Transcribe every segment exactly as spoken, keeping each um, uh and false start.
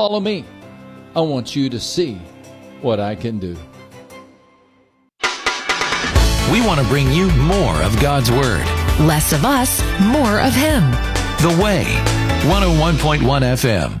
Follow me. I want you to see what I can do. We want to bring you more of God's Word. Less of us, more of Him. The Way, one oh one point one F M.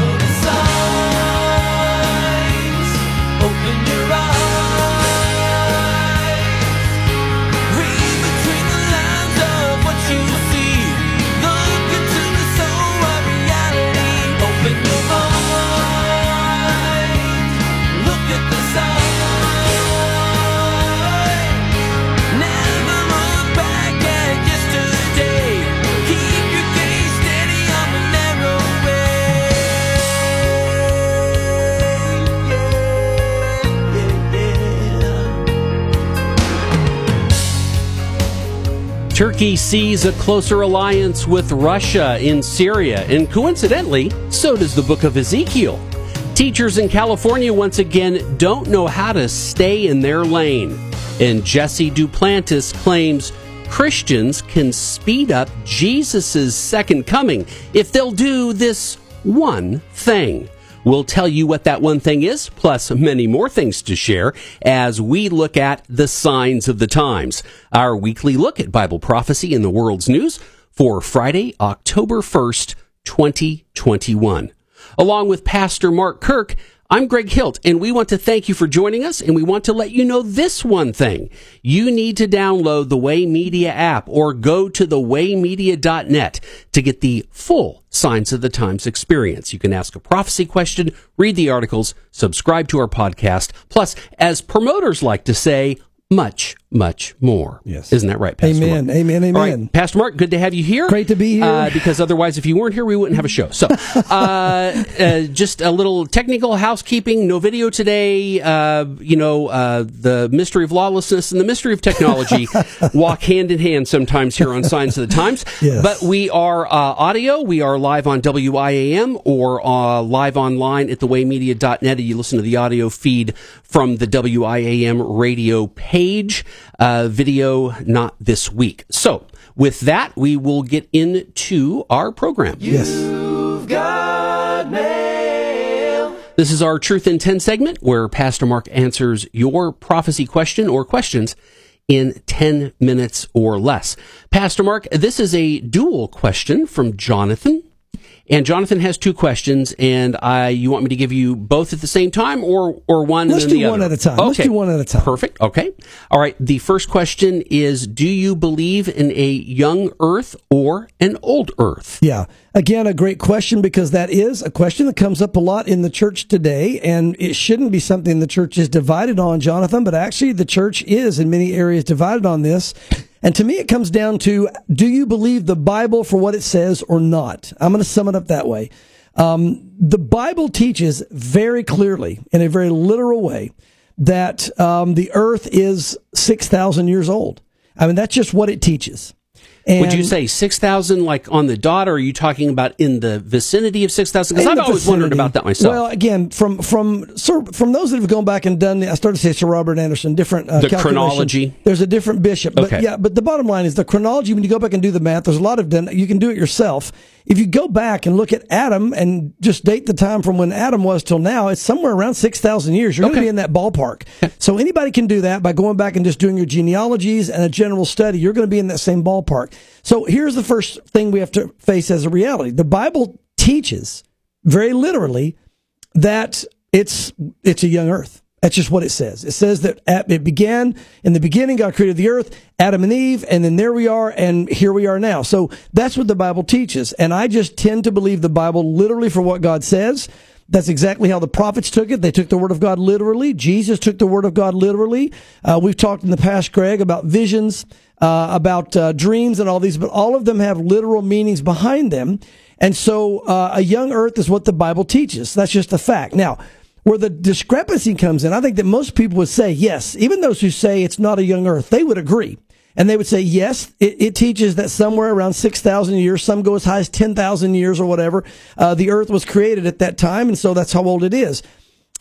the signs. Open your eyes. Read between the lines of what you see. Look into the soul of reality. Open your mind. Look at the signs. Never look back at yesterday. Keep your gaze steady on the narrow way. Yeah, yeah, yeah. Turkey sees a closer alliance with Russia in Syria, and coincidentally, so does the book of Ezekiel. Teachers in California once again don't know how to stay in their lane. And Jesse Duplantis claims Christians can speed up Jesus' second coming if they'll do this one thing. We'll tell you what that one thing is, plus many more things to share as we look at the signs of the times, our weekly look at Bible prophecy in the world's news for Friday, October first, twenty twenty-one. Along with Pastor Mark Kirk, I'm Greg Hilt, and we want to thank you for joining us, and we want to let you know this one thing. You need to download the Way Media app or go to the way media dot net to get the full Signs of the Times experience. You can ask a prophecy question, read the articles, subscribe to our podcast, plus, as promoters like to say, much, much more. Yes. Isn't that right, Pastor Amen, Mark? Amen, amen, amen. Right, Pastor Mark, good to have you here. Great to be here. Uh, because otherwise, if you weren't here, we wouldn't have a show. So, uh, uh, just a little technical housekeeping. No video today. Uh, you know, uh, the mystery of lawlessness and the mystery of technology walk hand in hand sometimes here on Signs of the Times. Yes. But we are uh, audio. We are live on W I A M or uh, live online at the way media dot net. You listen to the audio feed from the W I A M radio page. Page, uh, video not this week. So, with that, we will get into our program. Yes. You've got mail. This is our Truth in ten segment where Pastor Mark answers your prophecy question or questions in ten minutes or less. Pastor Mark, this is a dual question from Jonathan. And Jonathan has two questions, and I you want me to give you both at the same time, or or one and then the other? Let's do one at a time. Okay. Let's do one at a time. Perfect. Okay. All right. The first question is, do you believe in a young earth or an old earth? Yeah. Again, a great question, because that is a question that comes up a lot in the church today, and it shouldn't be something the church is divided on, Jonathan, but actually the church is in many areas divided on this. And to me, it comes down to, do you believe the Bible for what it says or not? I'm going to sum it up that way. Um, the Bible teaches very clearly, in a very literal way, that um, the earth is six thousand years old. I mean, that's just what it teaches. And would you say six thousand, like on the dot, or are you talking about in the vicinity of six thousand? Because I've always vicinity. wondered about that myself. Well, again, from from sir, from those that have gone back and done, I started to say Sir Robert Anderson, different uh, the chronology. There's a different bishop, but okay. yeah. But the bottom line is the chronology. When you go back and do the math, there's a lot of done. You can do it yourself. If you go back and look at Adam and just date the time from when Adam was till now, it's somewhere around six thousand years. You're okay. going to be in that ballpark. So anybody can do that by going back and just doing your genealogies and a general study. You're going to be in that same ballpark. So here's the first thing we have to face as a reality. The Bible teaches very literally that it's it's a young earth. That's just what it says. It says that it began in the beginning, God created the earth, Adam and Eve, and then there we are, and here we are now. So that's what the Bible teaches. And I just tend to believe the Bible literally for what God says. That's exactly how the prophets took it. They took the Word of God literally. Jesus took the Word of God literally. Uh, we've talked in the past, Greg, about visions, uh, about uh, dreams and all these, but all of them have literal meanings behind them. And so uh, a young earth is what the Bible teaches. That's just a fact. Now, where the discrepancy comes in, I think that most people would say, yes, even those who say it's not a young earth, they would agree. And they would say, yes, it, it teaches that somewhere around six thousand years, some go as high as ten thousand years or whatever, uh, the earth was created at that time, and so that's how old it is.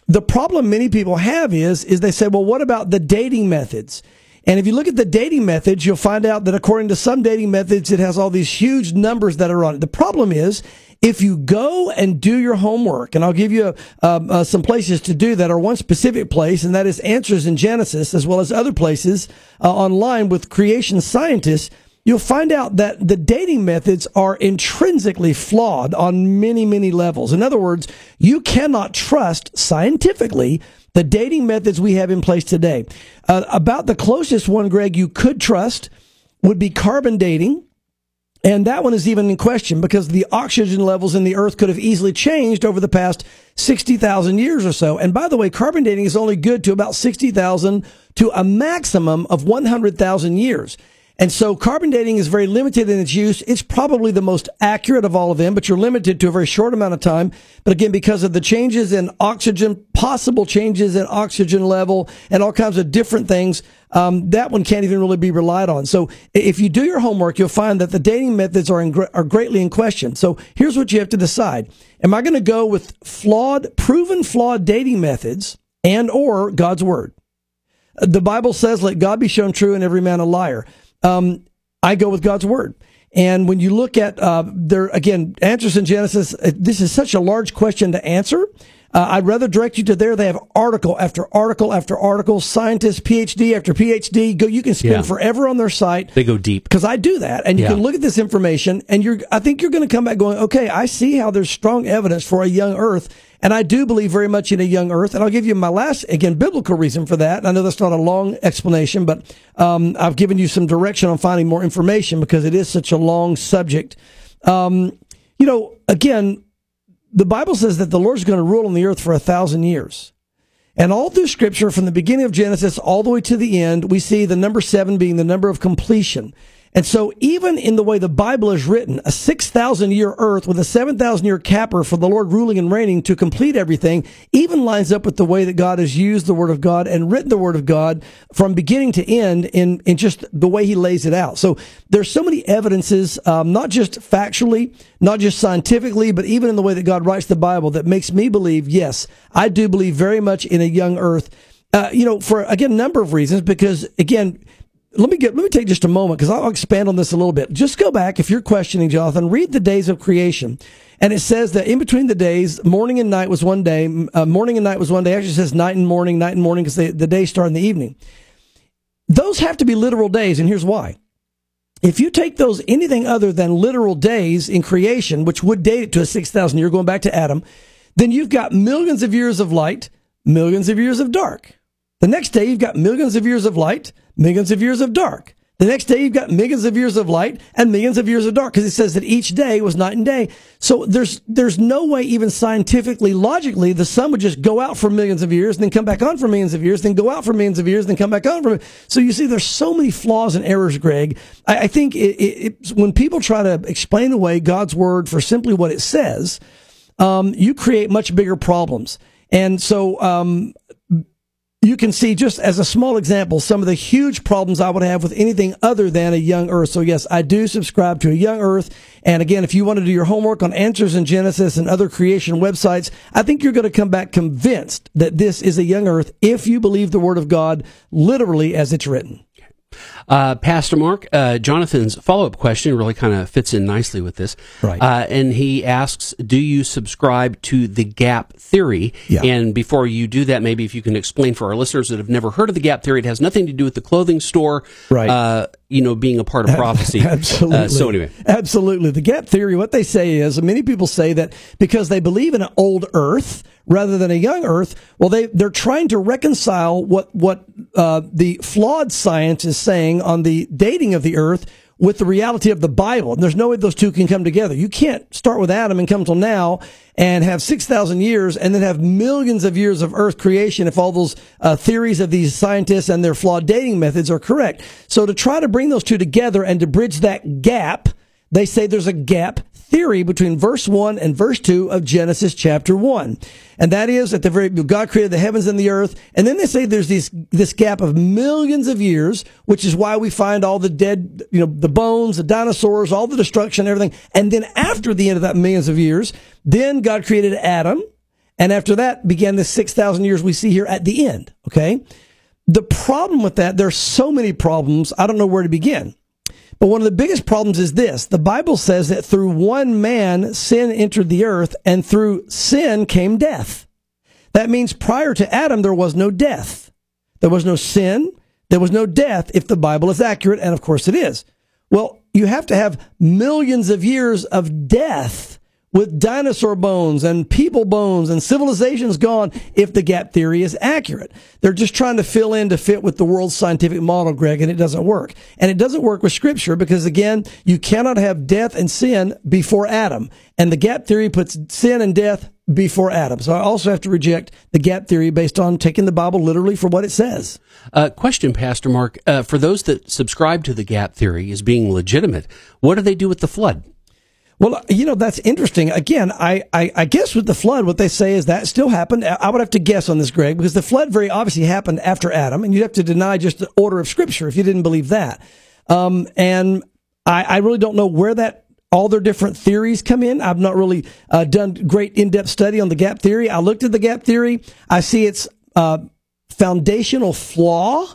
The problem many people have is, is they say, well, what about the dating methods? And if you look at the dating methods, you'll find out that according to some dating methods, it has all these huge numbers that are on it. The problem is, if you go and do your homework, and I'll give you uh, uh, some places to do that, or one specific place, and that is Answers in Genesis, as well as other places uh, online with creation scientists, you'll find out that the dating methods are intrinsically flawed on many, many levels. In other words, you cannot trust scientifically the dating methods we have in place today. Uh, about the closest one, Greg, you could trust would be carbon dating. And that one is even in question because the oxygen levels in the earth could have easily changed over the past sixty thousand years or so. And by the way, carbon dating is only good to about sixty thousand to a maximum of one hundred thousand years. And so carbon dating is very limited in its use. It's probably the most accurate of all of them, but you're limited to a very short amount of time. But again, because of the changes in oxygen, possible changes in oxygen level, and all kinds of different things, um, that one can't even really be relied on. So if you do your homework, you'll find that the dating methods are in, are greatly in question. So here's what you have to decide. Am I going to go with flawed, proven flawed dating methods and or God's word? The Bible says, let God be shown true and every man a liar. Um, I go with God's word. And when you look at, uh, there, again, Answers in Genesis, uh, this is such a large question to answer. Uh, I'd rather direct you to there. They have article after article after article, scientists, PhD after PhD. Go, you can spend yeah. forever on their site. They go deep. Because I do that. And you yeah. can look at this information and you're, I think you're going to come back going, okay, I see how there's strong evidence for a young earth. And I do believe very much in a young earth. And I'll give you my last, again, biblical reason for that. And I know that's not a long explanation, but um, I've given you some direction on finding more information because it is such a long subject. Um, you know, again, the Bible says that the Lord's going to rule on the earth for a thousand years. And all through Scripture, from the beginning of Genesis all the way to the end, we see the number seven being the number of completion. And so even in the way the Bible is written, a six thousand year earth with a seven thousand year capper for the Lord ruling and reigning to complete everything, even lines up with the way that God has used the Word of God and written the Word of God from beginning to end in, in just the way He lays it out. So there's so many evidences, um, not just factually, not just scientifically, but even in the way that God writes the Bible that makes me believe, yes, I do believe very much in a young earth, uh, you know, for, again, a number of reasons, because, again, Let me get, let me take just a moment because I'll expand on this a little bit. Just go back. If you're questioning, Jonathan, read the days of creation. And it says that in between the days, morning and night was one day. Uh, morning and night was one day. It actually says night and morning, night and morning because the day started in the evening. Those have to be literal days. And here's why. If you take those anything other than literal days in creation, which would date it to a six thousand year going back to Adam, then you've got millions of years of light, millions of years of dark. The next day, you've got millions of years of light, millions of years of dark. The next day, you've got millions of years of light and millions of years of dark, because it says that each day was night and day. So there's there's no way, even scientifically, logically, the sun would just go out for millions of years, and then come back on for millions of years, then go out for millions of years, then come back on for millions. So you see, there's so many flaws and errors, Greg. I, I think it, it, it, when people try to explain away God's word for simply what it says, um, you create much bigger problems. And so... Um, You can see, just as a small example, some of the huge problems I would have with anything other than a young earth. So yes, I do subscribe to a young earth. And again, if you want to do your homework on Answers in Genesis and other creation websites, I think you're going to come back convinced that this is a young earth if you believe the Word of God literally as it's written. Uh, Pastor Mark, uh, Jonathan's follow-up question really kind of fits in nicely with this. Right. Uh, and he asks, do you subscribe to the gap theory? Yeah. And before you do that, maybe if you can explain for our listeners that have never heard of the gap theory, it has nothing to do with the clothing store, right. uh, you know, being a part of prophecy. Absolutely. Uh, so anyway. Absolutely. The gap theory, what they say is, many people say that because they believe in an old earth rather than a young earth, well, they, they're trying to reconcile what, what uh, the flawed science is saying on the dating of the earth with the reality of the Bible. And there's no way those two can come together. You can't start with Adam and come till now and have six thousand years and then have millions of years of earth creation if all those uh, theories of these scientists and their flawed dating methods are correct. So to try to bring those two together and to bridge that gap, They say there's a gap theory between verse one and verse two of Genesis chapter one. And that is at the very, God created the heavens and the earth. And then they say there's this, this gap of millions of years, which is why we find all the dead, you know, the bones, the dinosaurs, all the destruction, everything. And then after the end of that millions of years, then God created Adam. And after that began the six thousand years we see here at the end. Okay. The problem with that, there are so many problems. I don't know where to begin. But one of the biggest problems is this. The Bible says that through one man, sin entered the earth, and through sin came death. That means prior to Adam, there was no death. There was no sin. There was no death, if the Bible is accurate, and of course it is. Well, you have to have millions of years of death with dinosaur bones and people bones and civilizations gone if the gap theory is accurate. They're just trying to fill in to fit with the world's scientific model, Greg, and it doesn't work. And it doesn't work with Scripture because, again, you cannot have death and sin before Adam. And the gap theory puts sin and death before Adam. So I also have to reject the gap theory based on taking the Bible literally for what it says. Uh, question, Pastor Mark. Uh, for those that subscribe to the gap theory as being legitimate, what do they do with the flood? Well, you know, that's interesting. Again, I, I, I guess with the flood, what they say is that still happened. I would have to guess on this, Greg, because the flood very obviously happened after Adam, and you'd have to deny just the order of Scripture if you didn't believe that. Um, and I, I really don't know where that all their different theories come in. I've not really uh, done great in-depth study on the gap theory. I looked at the gap theory. I see its uh, foundational flaw.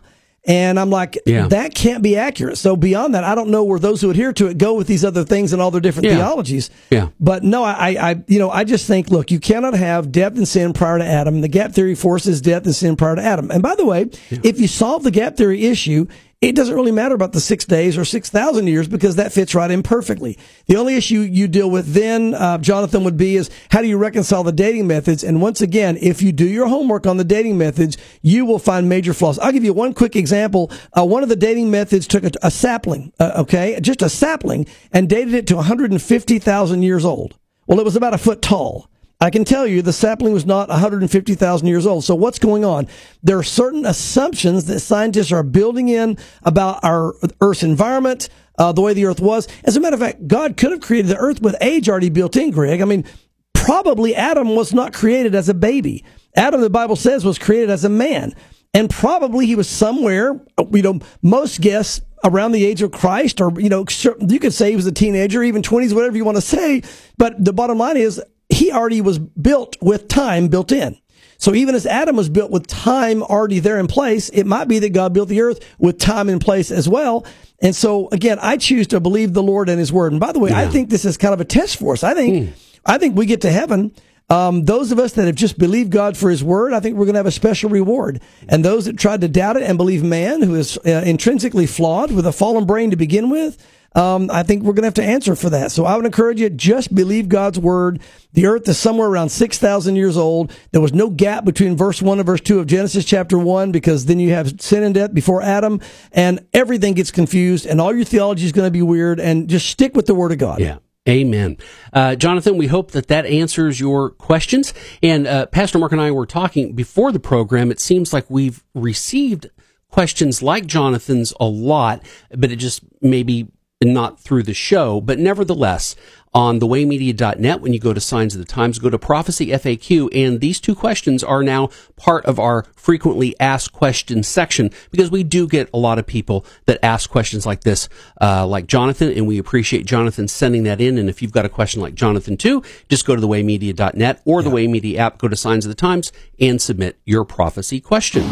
And I'm like, yeah. That can't be accurate. So beyond that, I don't know where those who adhere to it go with these other things and all their different yeah. theologies. Yeah. But no, I, I, you know, I just think, look, you cannot have death and sin prior to Adam. The gap theory forces death and sin prior to Adam. And by the way, yeah. if you solve the gap theory issue, it doesn't really matter about the six days or six thousand years because that fits right in perfectly. The only issue you deal with then, uh, Jonathan, would be is how do you reconcile the dating methods? And once again, if you do your homework on the dating methods, you will find major flaws. I'll give you one quick example. Uh, one of the dating methods took a, a sapling, uh, okay, just a sapling, and dated it to one hundred fifty thousand years old. Well, it was about a foot tall. I can tell you the sapling was not one hundred fifty thousand years old. So what's going on? There are certain assumptions that scientists are building in about our Earth's environment, uh, the way the Earth was. As a matter of fact, God could have created the Earth with age already built in, Greg. I mean, probably Adam was not created as a baby. Adam, the Bible says, was created as a man. And probably he was somewhere, you know, most guess around the age of Christ, or, you know, you could say he was a teenager, even twenties, whatever you want to say. But the bottom line is, he already was built with time built in. So even as Adam was built with time already there in place, it might be that God built the earth with time in place as well. And so, again, I choose to believe the Lord and his word. And by the way, yeah. I think this is kind of a test for us. I think mm. I think we get to heaven. Um, those of us that have just believed God for his word, I think we're going to have a special reward. And those that tried to doubt it and believe man, who is uh, intrinsically flawed with a fallen brain to begin with, Um, I think we're going to have to answer for that. So I would encourage you, just believe God's word. The earth is somewhere around six thousand years old. There was no gap between verse one and verse two of Genesis chapter one, because then you have sin and death before Adam, and everything gets confused, and all your theology is going to be weird, and just stick with the word of God. Yeah. Amen. Uh, Jonathan, we hope that that answers your questions. And uh, Pastor Mark and I were talking before the program. It seems like we've received questions like Jonathan's a lot, but it just maybe not through the show, but nevertheless, on the way media dot net, when you go to Signs of the Times, go to Prophecy F A Q, and these two questions are now part of our frequently asked questions section, because we do get a lot of people that ask questions like this, uh, like Jonathan, and we appreciate Jonathan sending that in. And if you've got a question like Jonathan too, just go to the way media dot net or yeah. the WayMedia app, go to Signs of the Times, and submit your prophecy question.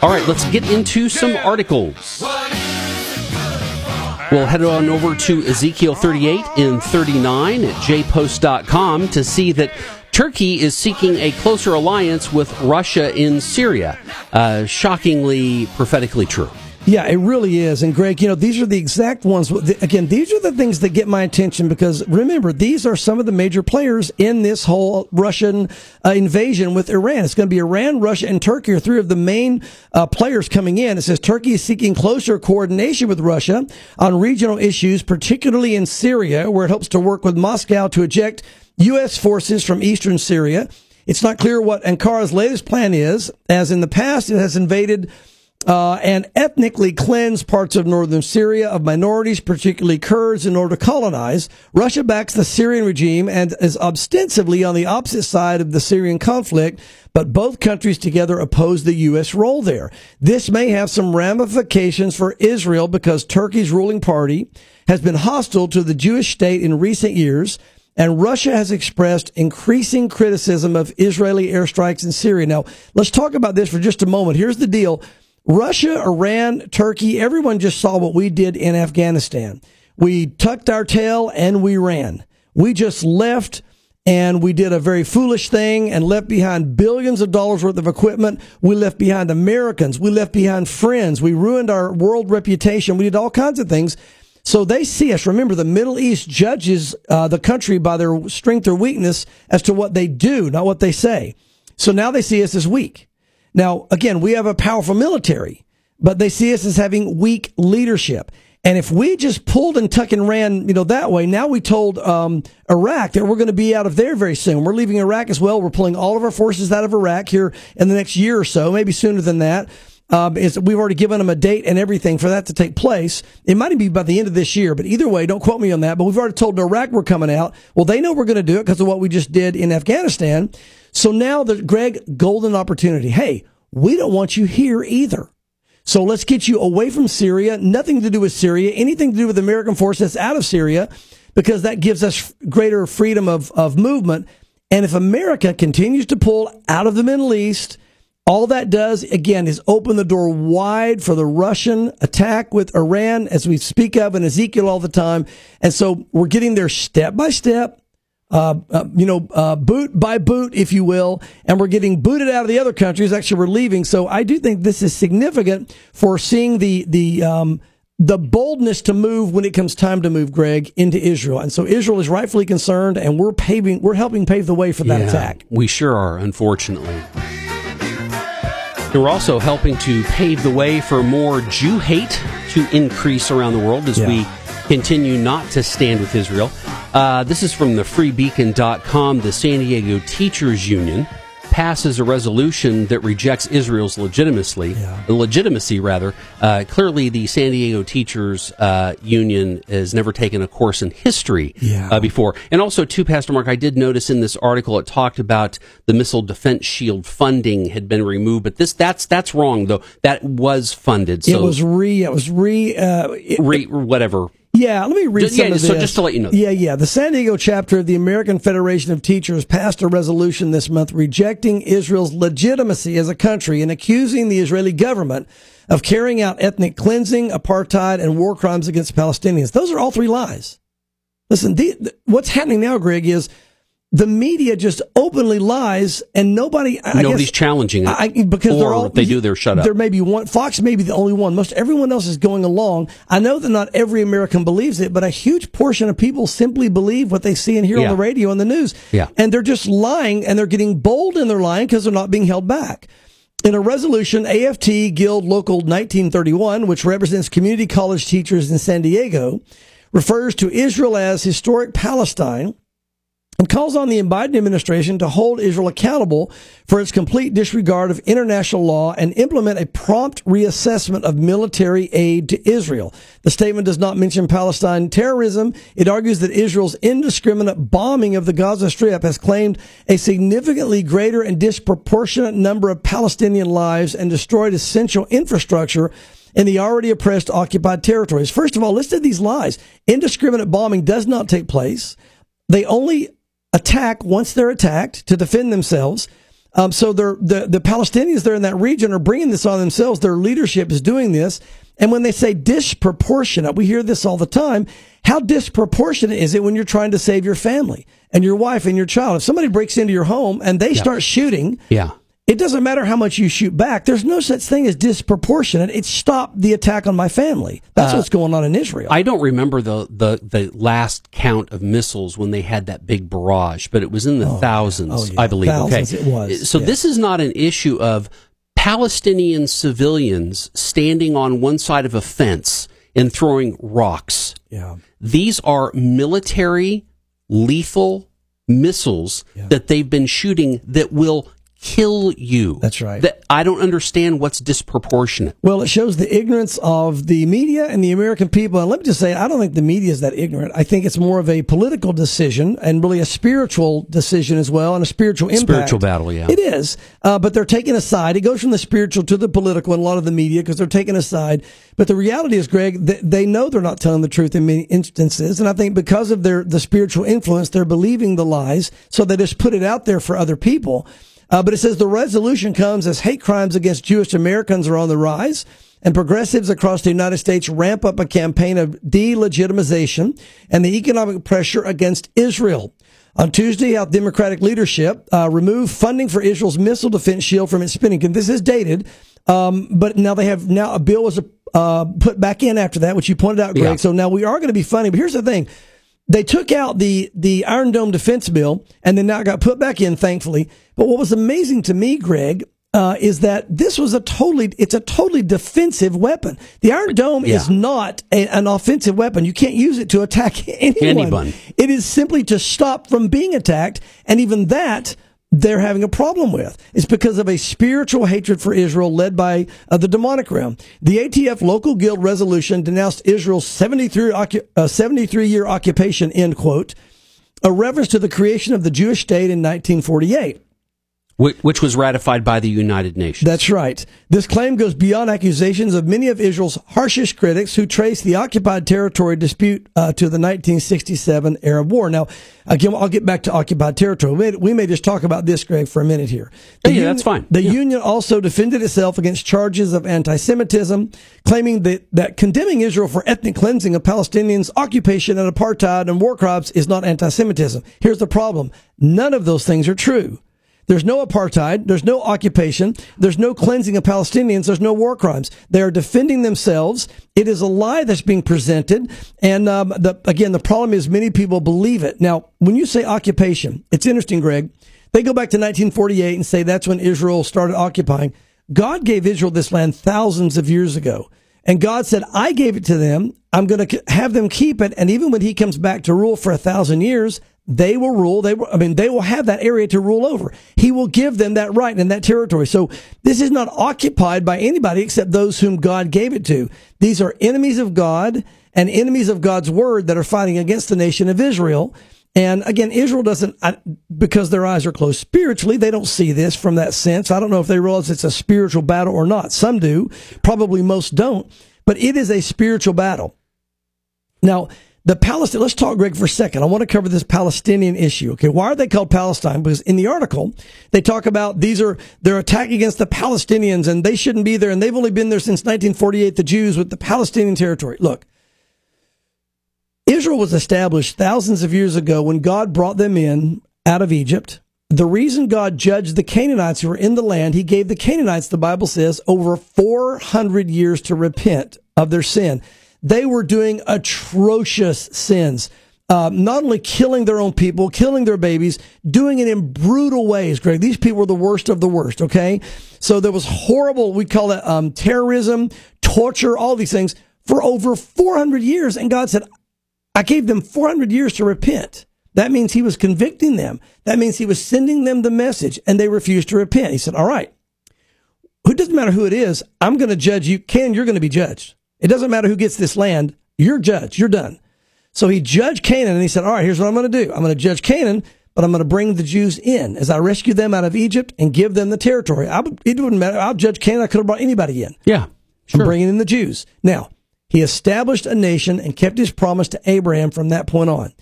All right, let's get into some articles. We'll head on over to Ezekiel thirty-eight and thirty-nine at j post dot com to see that Turkey is seeking a closer alliance with Russia in Syria. Uh, shockingly, prophetically true. Yeah, it really is. And, Greg, you know, these are the exact ones. Again, these are the things that get my attention because, remember, these are some of the major players in this whole Russian uh, invasion with Iran. It's going to be Iran, Russia, and Turkey are three of the main uh, players coming in. It says Turkey is seeking closer coordination with Russia on regional issues, particularly in Syria, where it hopes to work with Moscow to eject U S forces from eastern Syria. It's not clear what Ankara's latest plan is, as in the past it has invaded Uh, and ethnically cleanse parts of northern Syria of minorities, particularly Kurds, in order to colonize. Russia backs the Syrian regime and is ostensibly on the opposite side of the Syrian conflict, but both countries together oppose the U S role there. This may have some ramifications for Israel because Turkey's ruling party has been hostile to the Jewish state in recent years, and Russia has expressed increasing criticism of Israeli airstrikes in Syria. Now, let's talk about this for just a moment. Here's the deal. Russia, Iran, Turkey, everyone just saw what we did in Afghanistan. We tucked our tail and we ran. We just left and we did a very foolish thing and left behind billions of dollars worth of equipment. We left behind Americans. We left behind friends. We ruined our world reputation. We did all kinds of things. So they see us. Remember, the Middle East judges uh, the country by their strength or weakness as to what they do, not what they say. So now they see us as weak. Now, again, we have a powerful military, but they see us as having weak leadership. And if we just pulled and tuck and ran, you know, that way, now we told um Iraq that we're going to be out of there very soon. We're leaving Iraq as well. We're pulling all of our forces out of Iraq here in the next year or so, maybe sooner than that. Um, is we've already given them a date and everything for that to take place. It might be by the end of this year, but either way, don't quote me on that. But we've already told Iraq we're coming out. Well, they know we're going to do it because of what we just did in Afghanistan. So now the Greg golden opportunity. Hey, we don't want you here either. So let's get you away from Syria. Nothing to do with Syria. Anything to do with American forces out of Syria, because that gives us greater freedom of of movement. And if America continues to pull out of the Middle East, all that does, again, is open the door wide for the Russian attack with Iran, as we speak of in Ezekiel all the time. And so we're getting there step by step, uh, uh you know, uh boot by boot, if you will, and we're getting booted out of the other countries. Actually, we're leaving. So I do think this is significant for seeing the the um the boldness to move when it comes time to move, Greg, into Israel. And so Israel is rightfully concerned, and we're paving, we're helping pave the way for that yeah, attack. We sure are, unfortunately. And we're also helping to pave the way for more Jew hate to increase around the world as yeah. we continue not to stand with Israel. Uh, this is from the free beacon dot com. The San Diego Teachers Union passes a resolution that rejects Israel's legitimacy. Yeah. Legitimacy, rather. Uh, clearly, the San Diego Teachers uh, Union has never taken a course in history yeah. uh, before. And also, too, Pastor Mark, I did notice in this article it talked about the Missile Defense Shield funding had been removed, but this that's that's wrong, though. That was funded. So it was re. It was re. Uh, it, re whatever. Yeah, let me read just, some yeah, of this. So just to let you know. Yeah, yeah. The San Diego chapter of the American Federation of Teachers passed a resolution this month rejecting Israel's legitimacy as a country and accusing the Israeli government of carrying out ethnic cleansing, apartheid, and war crimes against Palestinians. Those are all three lies. Listen, the, the, what's happening now, Greg, is the media just openly lies, and nobody... I, Nobody's I guess, challenging it. I, because or they're all, if they do, they're shut up. There may be one. Fox may be the only one. Most everyone else is going along. I know that not every American believes it, but a huge portion of people simply believe what they see and hear yeah. on the radio and the news. Yeah. And they're just lying, and they're getting bold in their lying because they're not being held back. In a resolution, A F T Guild Local nineteen thirty-one, which represents community college teachers in San Diego, refers to Israel as historic Palestine, and calls on the Biden administration to hold Israel accountable for its complete disregard of international law and implement a prompt reassessment of military aid to Israel. The statement does not mention Palestine terrorism. It argues that Israel's indiscriminate bombing of the Gaza Strip has claimed a significantly greater and disproportionate number of Palestinian lives and destroyed essential infrastructure in the already oppressed occupied territories. First of all, listen to these lies. Indiscriminate bombing does not take place. They only attack once they're attacked to defend themselves. Um, so they're, the, the Palestinians there in that region are bringing this on themselves. Their leadership is doing this. And when they say disproportionate, we hear this all the time. How disproportionate is it when you're trying to save your family and your wife and your child? If somebody breaks into your home and they yeah. start shooting, yeah. it doesn't matter how much you shoot back. There's no such thing as disproportionate. It stopped the attack on my family. That's uh, what's going on in Israel. I don't remember the, the, the last count of missiles when they had that big barrage, but it was in the oh, thousands, oh, yeah. I believe. Thousands, okay. it was. So yeah. this is not an issue of Palestinian civilians standing on one side of a fence and throwing rocks. Yeah. These are military, lethal missiles yeah. that they've been shooting that will kill you. That's right. That I don't understand what's disproportionate. Well, it shows the ignorance of the media and the American people. And let me just say, I don't think the media is that ignorant. I think it's more of a political decision and really a spiritual decision as well, and a spiritual impact. Spiritual battle, yeah. It is. Uh, but they're taking a side. It goes from the spiritual to the political in a lot of the media because they're taking a side. But the reality is, Greg, that they know they're not telling the truth in many instances. And I think because of their the spiritual influence, they're believing the lies. So they just put it out there for other people. Uh, but it says the resolution comes as hate crimes against Jewish Americans are on the rise, and progressives across the United States ramp up a campaign of delegitimization and the economic pressure against Israel. On Tuesday, our Democratic leadership uh, removed funding for Israel's missile defense shield from its spending. And this is dated, um, but now they have now a bill was uh, put back in after that, which you pointed out, Greg. Yeah. So now we are going to be funding. But here's the thing. They took out the, the Iron Dome defense bill, and then now it got put back in, thankfully. But what was amazing to me, Greg, uh, is that this was a totally, it's a totally defensive weapon. The Iron Dome yeah. is not a, an offensive weapon. You can't use it to attack anyone. anyone. It is simply to stop from being attacked, and even that they're having a problem with. It's because of a spiritual hatred for Israel led by uh, the demonic realm. The A T F local guild resolution denounced Israel's seventy-three, uh, seventy-three-year occupation, end quote, a reference to the creation of the Jewish state in nineteen forty-eight. Which was ratified by the United Nations. That's right. This claim goes beyond accusations of many of Israel's harshest critics who trace the occupied territory dispute uh, to the nineteen sixty-seven Arab War. Now, again, I'll get back to occupied territory. We may, we may just talk about this, Greg, for a minute here. The yeah, union, that's fine. The yeah. union also defended itself against charges of anti-Semitism, claiming that, that condemning Israel for ethnic cleansing of Palestinians, occupation and apartheid and war crimes is not anti-Semitism. Here's the problem. None of those things are true. There's no apartheid. There's no occupation. There's no cleansing of Palestinians. There's no war crimes. They are defending themselves. It is a lie that's being presented. And um, the, again, the problem is many people believe it. Now, when you say occupation, it's interesting, Greg. They go back to nineteen forty-eight and say that's when Israel started occupying. God gave Israel this land thousands of years ago. And God said, I gave it to them. I'm going to have them keep it. And even when he comes back to rule for a thousand years, They will rule. They will, I mean, they will have that area to rule over. He will give them that right and that territory. So this is not occupied by anybody except those whom God gave it to. These are enemies of God and enemies of God's word that are fighting against the nation of Israel. And again, Israel doesn't, because their eyes are closed spiritually, they don't see this from that sense. I don't know if they realize it's a spiritual battle or not. Some do. Probably most don't. But it is a spiritual battle. Now, The Palestine, let's talk, Greg, for a second. I want to cover this Palestinian issue. Okay, why are they called Palestine? Because in the article, they talk about these are their attack against the Palestinians, and they shouldn't be there, and they've only been there since nineteen forty-eight, the Jews, with the Palestinian territory. Look, Israel was established thousands of years ago when God brought them in out of Egypt. The reason God judged the Canaanites who were in the land, he gave the Canaanites, the Bible says, over four hundred years to repent of their sin. They were doing atrocious sins, uh, not only killing their own people, killing their babies, doing it in brutal ways, Greg. These people were the worst of the worst, okay? So there was horrible, we call it um, terrorism, torture, all these things, for over four hundred years. And God said, I gave them four hundred years to repent. That means he was convicting them. That means he was sending them the message, and they refused to repent. He said, all right, it doesn't matter who it is. I'm going to judge you. Can, you're going to be judged. It doesn't matter who gets this land. You're judged. You're done. So he judged Canaan, and he said, all right, here's what I'm going to do. I'm going to judge Canaan, but I'm going to bring the Jews in as I rescue them out of Egypt and give them the territory. I would, it wouldn't matter. I'll judge Canaan. I could have brought anybody in. Yeah, sure. I'm bringing in the Jews. Now, he established a nation and kept his promise to Abraham from that point on.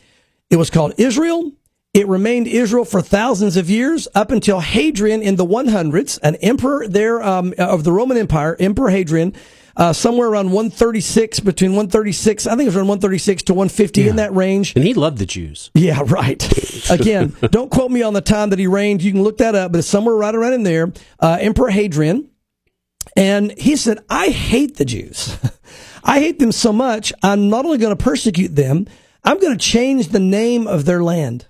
It was called Israel. It remained Israel for thousands of years up until Hadrian in the one hundreds, an emperor there um, of the Roman Empire, Emperor Hadrian, Uh, somewhere around one thirty-six, between one thirty-six, I think it was around one thirty-six to one fifty, yeah. in that range. And he loved the Jews. Yeah, right. Again, don't quote me on the time that he reigned. You can look that up, but it's somewhere right around in there. Uh, Emperor Hadrian. And he said, I hate the Jews. I hate them so much, I'm not only going to persecute them, I'm going to change the name of their land.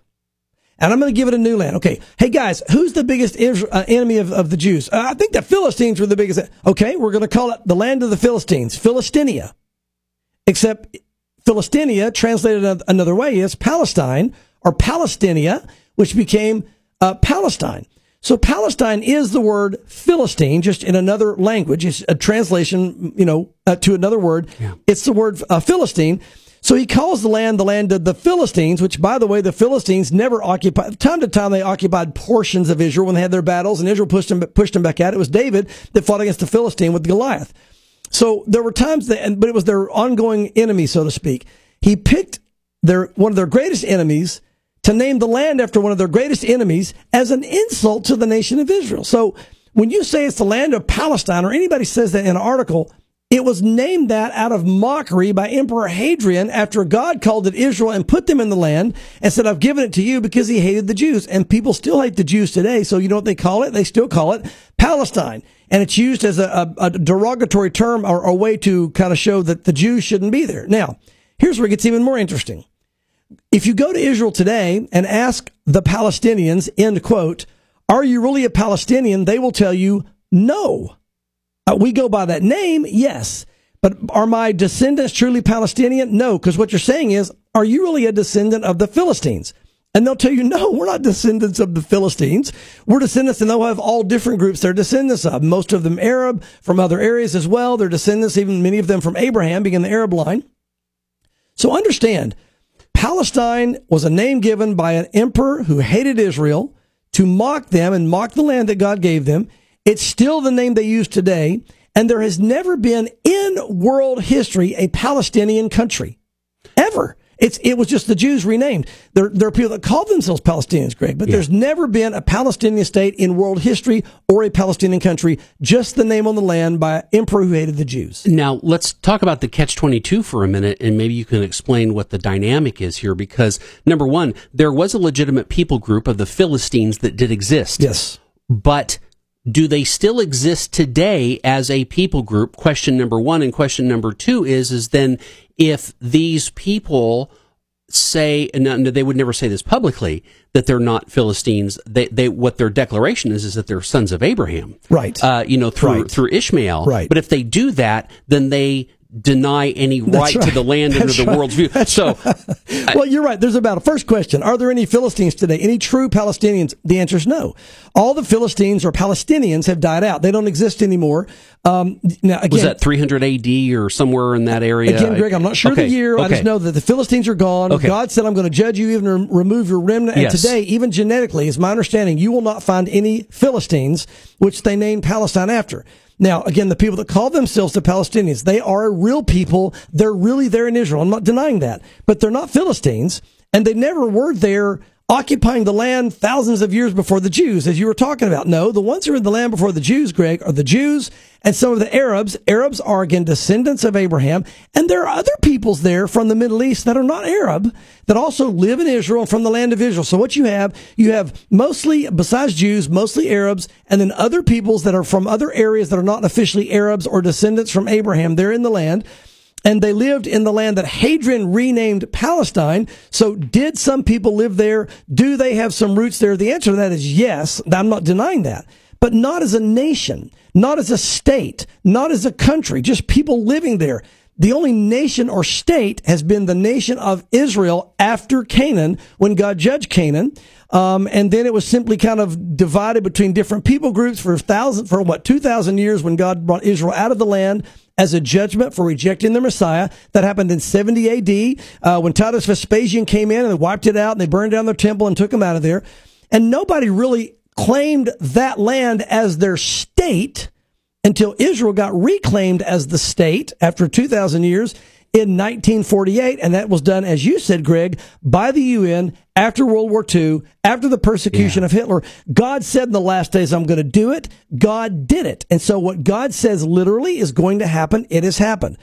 And I'm going to give it a new land. Okay. Hey, guys, who's the biggest Israel, uh, enemy of, of the Jews? Uh, I think the Philistines were the biggest. Okay. We're going to call it the land of the Philistines, Philistinia. Except Philistinia, translated another way, is Palestine, or Palestinia, which became uh, Palestine. So Palestine is the word Philistine, just in another language. It's a translation, you know, uh, to another word. Yeah. It's the word uh, Philistine. So he calls the land the land of the Philistines, which, by the way, the Philistines never occupied. Time to time, they occupied portions of Israel when they had their battles, and Israel pushed them, pushed them back out. It was David that fought against the Philistine with Goliath. So there were times, that, but it was their ongoing enemy, so to speak. He picked their one of their greatest enemies to name the land after one of their greatest enemies as an insult to the nation of Israel. So when you say it's the land of Palestine, or anybody says that in an article, it was named that out of mockery by Emperor Hadrian after God called it Israel and put them in the land and said, I've given it to you, because he hated the Jews. And people still hate the Jews today, so you know what they call it? They still call it Palestine. And it's used as a, a, a derogatory term, or a way to kind of show that the Jews shouldn't be there. Now, here's where it gets even more interesting. If you go to Israel today and ask the Palestinians, end quote, are you really a Palestinian? They will tell you, no. Uh, we go by that name, yes. But are my descendants truly Palestinian? No, because what you're saying is, are you really a descendant of the Philistines? And they'll tell you, no, we're not descendants of the Philistines. We're descendants, and they'll have all different groups they're descendants of, most of them Arab, from other areas as well. They're descendants, even many of them from Abraham, being in the Arab line. So understand, Palestine was a name given by an emperor who hated Israel to mock them and mock the land that God gave them. It's still the name they use today, and there has never been in world history a Palestinian country, ever. It's It was just the Jews renamed. There, there are people that call themselves Palestinians, Greg, but yeah. There's never been a Palestinian state in world history or a Palestinian country, just the name on the land by an emperor who hated the Jews. Now, let's talk about the catch twenty-two for a minute, and maybe you can explain what the dynamic is here, because, number one, there was a legitimate people group of the Philistines that did exist. Yes. But do they still exist today as a people group? Question number one. And question number two is, is then if these people say, and no, they would never say this publicly, that they're not Philistines, they, they, what their declaration is, is that they're sons of Abraham. Right. Uh, you know, through, right. through Ishmael. Right. But if they do that, then they deny any right, right to the land That's under the right. world's view. That's so, right. Well, you're right. There's about a first question. Are there any Philistines today? Any true Palestinians? The answer is no. All the Philistines or Palestinians have died out. They don't exist anymore. Um, now, again, was that three hundred A D or somewhere in that area? Again, Greg, I'm not sure okay. the year. Okay. I just know that the Philistines are gone. Okay. God said, I'm going to judge you, even re- remove your remnant. And yes. today, even genetically, is my understanding, you will not find any Philistines, which they named Palestine after. Now, again, the people that call themselves the Palestinians, they are real people. They're really there in Israel. I'm not denying that. But they're not Philistines, and they never were there occupying the land thousands of years before the Jews, as you were talking about. No, the ones who were in the land before the Jews, Greg, are the Jews and some of the Arabs. Arabs are, again, descendants of Abraham. And there are other peoples there from the Middle East that are not Arab that also live in Israel and from the land of Israel. So what you have, you have mostly, besides Jews, mostly Arabs, and then other peoples that are from other areas that are not officially Arabs or descendants from Abraham. They're in the land. And they lived in the land that Hadrian renamed Palestine. So did some people live there? Do they have some roots there? The answer to that is yes. I'm not denying that. But not as a nation, not as a state, not as a country, just people living there. The only nation or state has been the nation of Israel after Canaan, when God judged Canaan. Um, and then it was simply kind of divided between different people groups for thousand, for what, two thousand years, when God brought Israel out of the land as a judgment for rejecting the Messiah. That happened in seventy A D, uh, when Titus Vespasian came in and they wiped it out and they burned down their temple and took them out of there. And nobody really claimed that land as their state until Israel got reclaimed as the state after two thousand years in nineteen forty-eight, and that was done, as you said, Greg, by the U N after World War Two, after the persecution yeah. of Hitler. God said in the last days, I'm going to do it. God did it. And so what God says literally is going to happen. It has happened.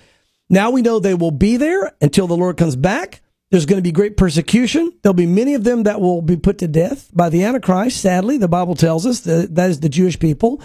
Now we know they will be there until the Lord comes back. There's going to be great persecution. There'll be many of them that will be put to death by the Antichrist, sadly. The Bible tells us that, that is the Jewish people.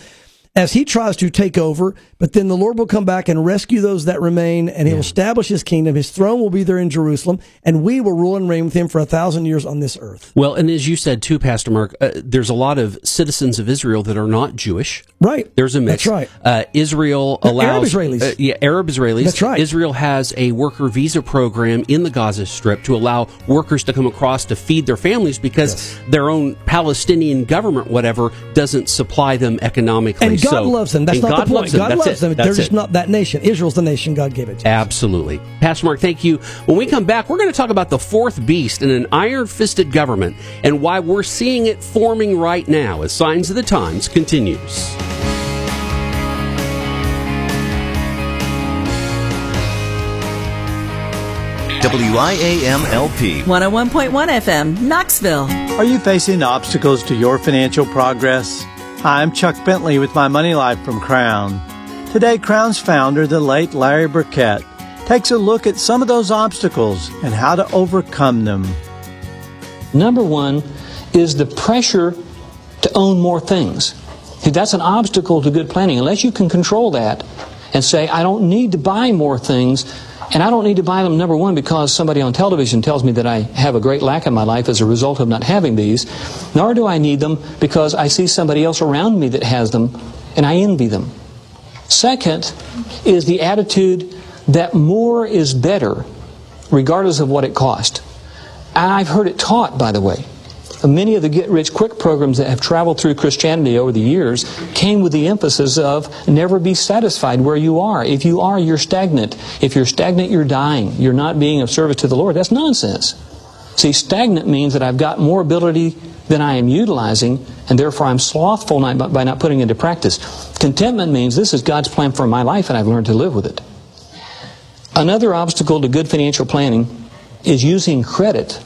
as he tries to take over, but then the Lord will come back and rescue those that remain, and he will yeah. establish his kingdom. His throne will be there in Jerusalem, and we will rule and reign with him for a thousand years on this earth. Well, and as you said too, Pastor Mark, uh, there's a lot of citizens of Israel that are not Jewish. Right. There's a mix. That's right. Uh, Israel the allows... Arab Israelis. Uh, yeah, Arab Israelis. That's right. Israel has a worker visa program in the Gaza Strip to allow workers to come across to feed their families because yes. their own Palestinian government, whatever, doesn't supply them economically. And God so, loves them. That's not God the point. God loves them. Them. They're just it. not that nation. Israel's the nation God gave it to. Absolutely. Pastor Mark, thank you. When we come back, we're going to talk about the fourth beast and an iron-fisted government and why we're seeing it forming right now as Signs of the Times continues. W I A M L P one oh one point one F M, Knoxville. Are you facing obstacles to your financial progress? I'm Chuck Bentley with My Money Life from Crown. Today, Crown's founder, the late Larry Burkett, takes a look at some of those obstacles and how to overcome them. Number one is the pressure to own more things. That's an obstacle to good planning. Unless you can control that and say, I don't need to buy more things, and I don't need to buy them, number one, because somebody on television tells me that I have a great lack in my life as a result of not having these, nor do I need them because I see somebody else around me that has them, and I envy them. Second is the attitude that more is better, regardless of what it costs. And I've heard it taught, by the way. Many of the get-rich-quick programs that have traveled through Christianity over the years came with the emphasis of never be satisfied where you are. If you are, you're stagnant. If you're stagnant, you're dying. You're not being of service to the Lord. That's nonsense. See, stagnant means that I've got more ability than I am utilizing, and therefore I'm slothful by not putting it into practice. Contentment means this is God's plan for my life, and I've learned to live with it. Another obstacle to good financial planning is using credit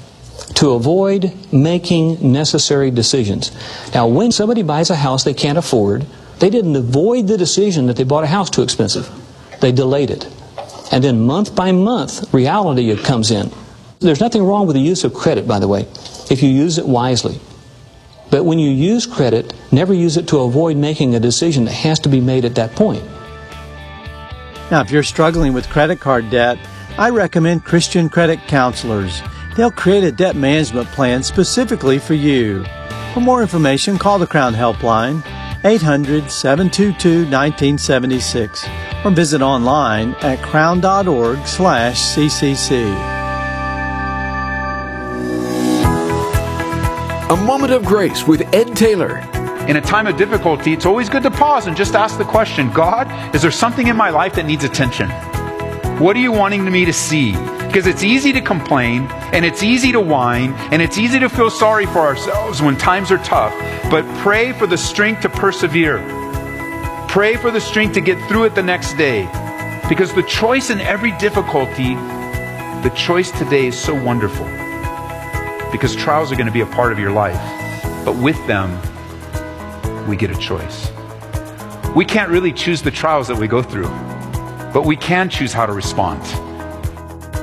to avoid making necessary decisions. Now, when somebody buys a house they can't afford, they didn't avoid the decision that they bought a house too expensive. They delayed it. And then month by month, reality comes in. There's nothing wrong with the use of credit, by the way, if you use it wisely. But when you use credit, never use it to avoid making a decision that has to be made at that point. Now, if you're struggling with credit card debt, I recommend Christian credit counselors. They'll create a debt management plan specifically for you. For more information, call the Crown Helpline, eight hundred, seven two two, one nine seven six, or visit online at crown.org slash ccc. A Moment of Grace with Ed Taylor. In a time of difficulty, it's always good to pause and just ask the question, God, is there something in my life that needs attention? What are you wanting me to see? Because it's easy to complain, and it's easy to whine, and it's easy to feel sorry for ourselves when times are tough. But pray for the strength to persevere. Pray for the strength to get through it the next day. Because the choice in every difficulty, the choice today is so wonderful. Because trials are going to be a part of your life. But with them, we get a choice. We can't really choose the trials that we go through, but we can choose how to respond.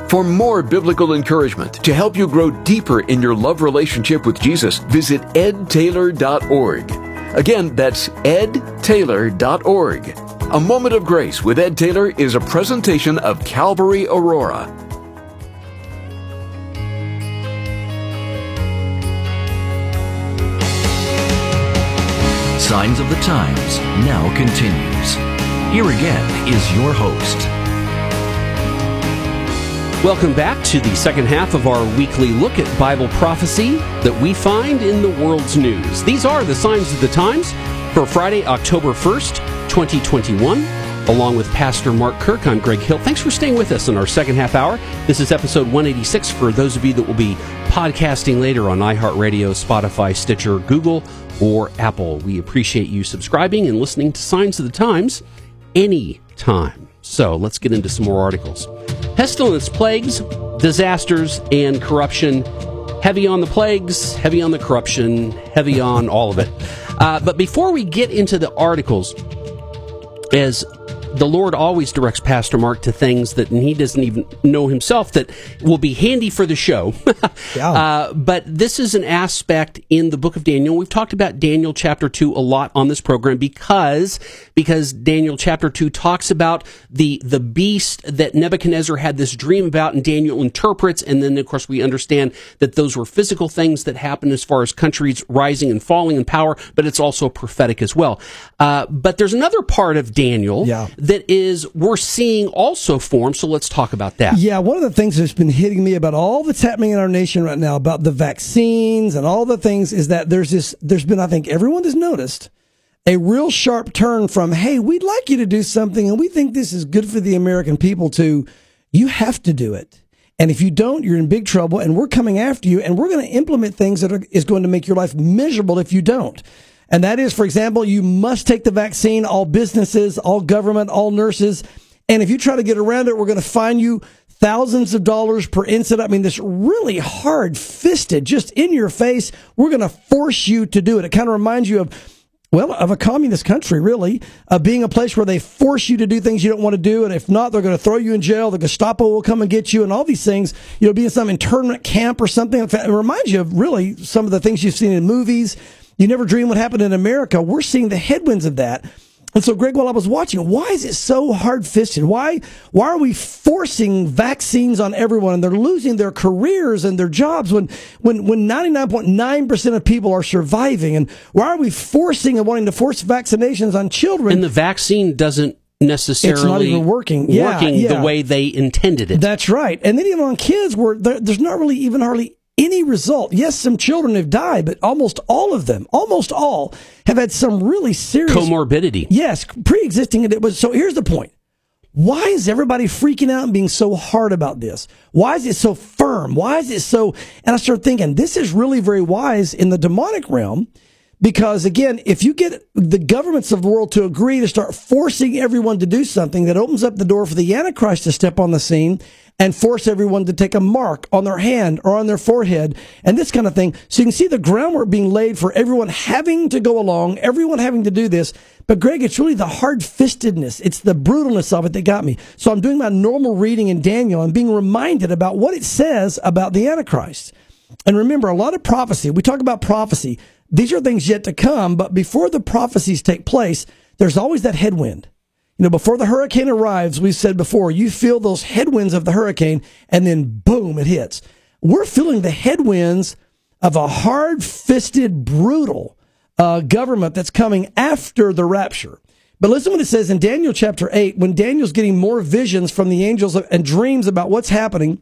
For more biblical encouragement to help you grow deeper in your love relationship with Jesus, visit ed taylor dot org. Again, that's ed taylor dot org. A Moment of Grace with Ed Taylor is a presentation of Calvary Aurora. Signs of the Times now continues. Here again is your host. Welcome back to the second half of our weekly look at Bible prophecy that we find in the world's news. These are the Signs of the Times for Friday, October first, twenty twenty-one. Along with Pastor Mark Kirk, I'm Greg Hill. Thanks for staying with us in our second half hour. This is episode one eighty-six for those of you that will be podcasting later on iHeartRadio, Spotify, Stitcher, Google, or Apple. We appreciate you subscribing and listening to Signs of the Times anytime. So let's get into some more articles. Pestilence, plagues, disasters, and corruption. Heavy on the plagues, heavy on the corruption, heavy on all of it. Uh, but before we get into the articles, as the Lord always directs Pastor Mark to things that he doesn't even know himself that will be handy for the show. yeah. uh, but this is an aspect in the book of Daniel. We've talked about Daniel chapter two a lot on this program because because Daniel chapter two talks about the, the beast that Nebuchadnezzar had this dream about, and Daniel interprets, and then, of course, we understand that those were physical things that happened as far as countries rising and falling in power, but it's also prophetic as well. Uh, but there's another part of Daniel yeah. that is we're seeing also form, so let's talk about that. Yeah, one of the things that's been hitting me about all that's happening in our nation right now, about the vaccines and all the things, is that there's this, there's been, I think everyone has noticed, a real sharp turn from, hey, we'd like you to do something, and we think this is good for the American people, to, you have to do it. And if you don't, you're in big trouble, and we're coming after you, and we're going to implement things that are, is going to make your life miserable if you don't. And that is, for example, you must take the vaccine, all businesses, all government, all nurses. And if you try to get around it, we're going to fine you thousands of dollars per incident. I mean, this really hard-fisted, just in your face, we're going to force you to do it. It kind of reminds you of, well, of a communist country, really, uh, being a place where they force you to do things you don't want to do. And if not, they're going to throw you in jail. The Gestapo will come and get you and all these things. You know, be in some internment camp or something. It reminds you of, really, some of the things you've seen in movies. You never dream what happened in America. We're seeing the headwinds of that. And so, Greg, while I was watching, why is it so hard-fisted? Why why are we forcing vaccines on everyone, and they're losing their careers and their jobs when when when ninety-nine point nine percent of people are surviving? And why are we forcing and wanting to force vaccinations on children? And the vaccine doesn't necessarily it's not even working, yeah, working yeah. the way they intended it. That's right. And then even on kids, where there, there's not really even hardly any result. Yes, some children have died, but almost all of them, almost all, have had some really serious comorbidity. Yes, pre-existing. And it was, so here's the point. Why is everybody freaking out and being so hard about this? Why is it so firm? Why is it so? And I started thinking, this is really very wise in the demonic realm, because, again, if you get the governments of the world to agree to start forcing everyone to do something, that opens up the door for the Antichrist to step on the scene and force everyone to take a mark on their hand or on their forehead and this kind of thing. So you can see the groundwork being laid for everyone having to go along, everyone having to do this. But, Greg, it's really the hard-fistedness. It's the brutalness of it that got me. So I'm doing my normal reading in Daniel and being reminded about what it says about the Antichrist. And remember, a lot of prophecy, we talk about prophecy. These are things yet to come, but before the prophecies take place, there's always that headwind. You know, before the hurricane arrives, we've said before, you feel those headwinds of the hurricane, and then boom, it hits. We're feeling the headwinds of a hard-fisted, brutal uh, government that's coming after the rapture. But listen what it says in Daniel chapter eight, when Daniel's getting more visions from the angels and dreams about what's happening,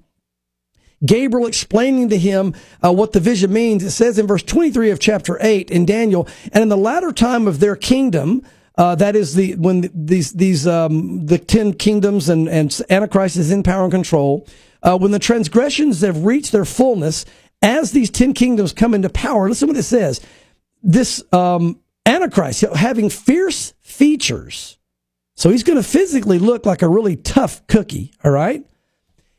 Gabriel explaining to him uh, what the vision means. It says in verse twenty-three of chapter eight in Daniel, and in the latter time of their kingdom, uh, that is the when these these um, the ten kingdoms and, and Antichrist is in power and control, uh, when the transgressions have reached their fullness, as these ten kingdoms come into power, listen what it says. This um, Antichrist, having fierce features, so he's going to physically look like a really tough cookie, all right?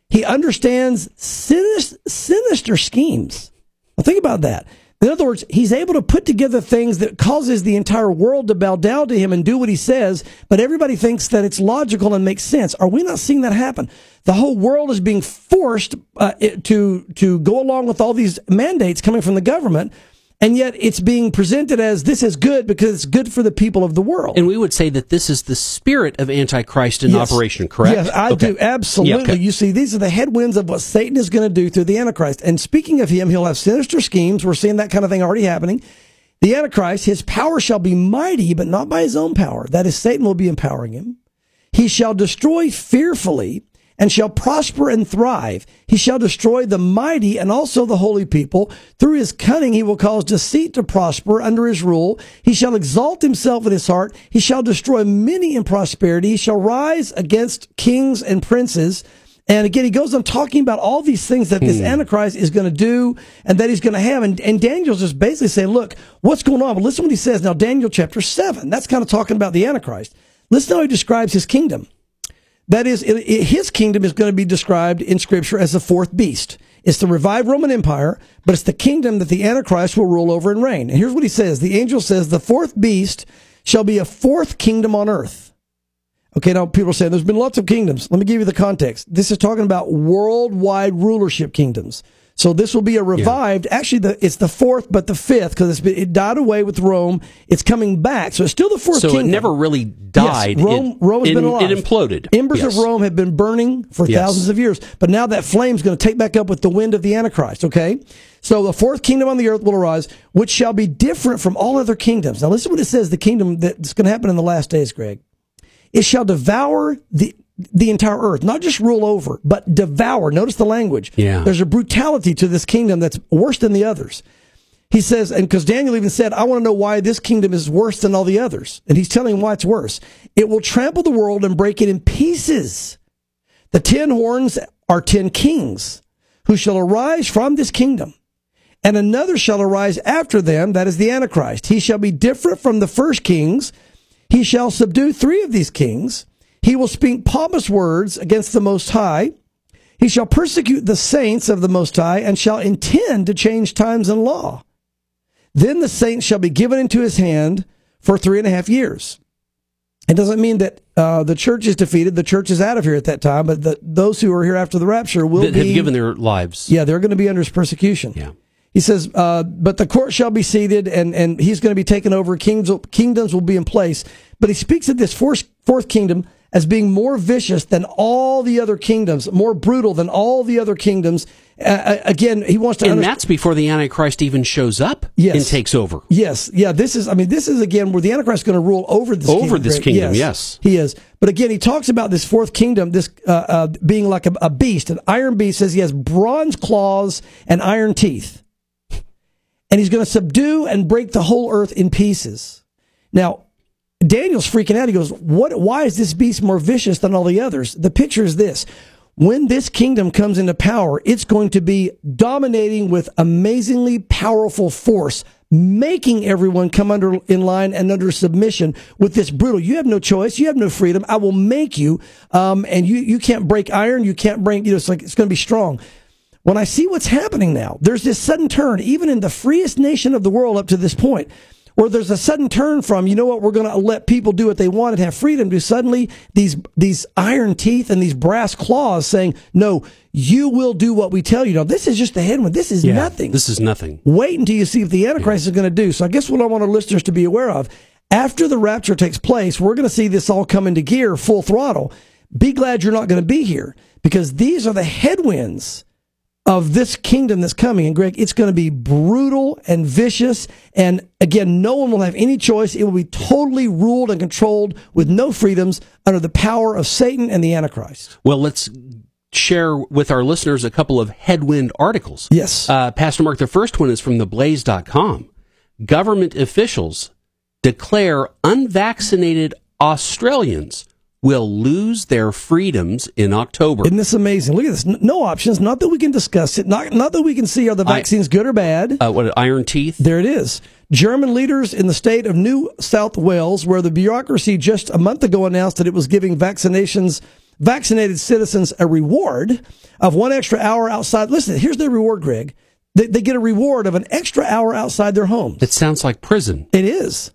He understands sinister, sinister schemes. Well, think about that. In other words, he's able to put together things that causes the entire world to bow down to him and do what he says, but everybody thinks that it's logical and makes sense. Are we not seeing that happen? The whole world is being forced uh, to, to go along with all these mandates coming from the government, and yet it's being presented as this is good because it's good for the people of the world. And we would say that this is the spirit of Antichrist in yes. operation, correct? Yes, I okay. do. Absolutely. Yeah, okay. You see, these are the headwinds of what Satan is going to do through the Antichrist. And speaking of him, he'll have sinister schemes. We're seeing that kind of thing already happening. The Antichrist, his power shall be mighty, but not by his own power. That is, Satan will be empowering him. He shall destroy fearfully and shall prosper and thrive. He shall destroy the mighty and also the holy people. Through his cunning he will cause deceit to prosper under his rule. He shall exalt himself in his heart. He shall destroy many in prosperity. He shall rise against kings and princes. And again, he goes on talking about all these things that this hmm. Antichrist is going to do and that he's going to have. And, and Daniel's just basically saying, look, what's going on? But listen to what he says now, Daniel chapter seven. That's kind of talking about the Antichrist. Listen to how he describes his kingdom. That is, it, it, his kingdom is going to be described in Scripture as the fourth beast. It's the revived Roman Empire, but it's the kingdom that the Antichrist will rule over and reign. And here's what he says. The angel says, the fourth beast shall be a fourth kingdom on earth, Okay, now people are saying there's been lots of kingdoms. Let me give you the context. This is talking about worldwide rulership kingdoms. So this will be a revived, yeah. actually the, it's the fourth but the fifth, because it died away with Rome. It's coming back, so it's still the fourth so kingdom. So it never really died. Yes, Rome, it, Rome's it, been alive. It imploded. Embers yes. of Rome have been burning for yes. thousands of years, but now that flame's going to take back up with the wind of the Antichrist, okay? So the fourth kingdom on the earth will arise, which shall be different from all other kingdoms. Now listen to what it says, the kingdom that's going to happen in the last days, Greg. It shall devour the the entire earth, not just rule over, but devour. Notice the language. Yeah. There's a brutality to this kingdom that's worse than the others. He says, and because Daniel even said, I want to know why this kingdom is worse than all the others. And he's telling him why it's worse. It will trample the world and break it in pieces. The ten horns are ten kings who shall arise from this kingdom. And another shall arise after them, that is the Antichrist. He shall be different from the first kings. He shall subdue three of these kings. He will speak pompous words against the Most High. He shall persecute the saints of the Most High and shall intend to change times and law. Then the saints shall be given into his hand for three and a half years. It doesn't mean that uh, the church is defeated. The church is out of here at that time, but the, those who are here after the rapture will that be... have given their lives. Yeah, they're going to be under his persecution. Yeah. He says, uh, but the court shall be seated, and, and he's going to be taken over. Kings, kingdoms will be in place. But he speaks of this fourth, fourth kingdom as being more vicious than all the other kingdoms, more brutal than all the other kingdoms. Uh, again, he wants to... And understand. That's before the Antichrist even shows up yes. and takes over. Yes. Yeah, this is, I mean, this is, again, where the Antichrist is going to rule over this over kingdom. Over this right? kingdom, yes, yes. He is. But again, he talks about this fourth kingdom, this uh, uh, being like a, a beast, an iron beast. Says he has bronze claws and iron teeth. And he's going to subdue and break the whole earth in pieces. Now, Daniel's freaking out. He goes, "What? Why is this beast more vicious than all the others?" The picture is this. When this kingdom comes into power, it's going to be dominating with amazingly powerful force, making everyone come under in line and under submission with this brutal, you have no choice, you have no freedom, I will make you, um, and you, you can't break iron, you can't break, you know, it's like it's going to be strong. When I see what's happening now, there's this sudden turn, even in the freest nation of the world up to this point, where there's a sudden turn from, you know what, we're going to let people do what they want and have freedom, to suddenly these these iron teeth and these brass claws saying, no, you will do what we tell you. Now, this is just the headwind. This is yeah, nothing. This is nothing. Wait until you see what the Antichrist yeah. is going to do. So I guess what I want our listeners to be aware of, after the rapture takes place, we're going to see this all come into gear, full throttle. Be glad you're not going to be here, because these are the headwinds of this kingdom that's coming. And Greg, it's going to be brutal and vicious, and again, no one will have any choice. It will be totally ruled and controlled with no freedoms under the power of Satan and the Antichrist. Well, let's share with our listeners a couple of headwind articles. Yes. Uh, Pastor Mark, the first one is from the blaze dot com. Government officials declare unvaccinated Australians will lose their freedoms in October. Isn't this amazing? Look at this. No options. Not that we can discuss it. Not, not that we can see are the vaccines I, good or bad. Uh, what, iron teeth? There it is. German leaders in the state of New South Wales, where the bureaucracy just a month ago announced that it was giving vaccinations, vaccinated citizens a reward of one extra hour outside. Listen, here's their reward, Greg. They, they get a reward of an extra hour outside their homes. It sounds like prison. It is.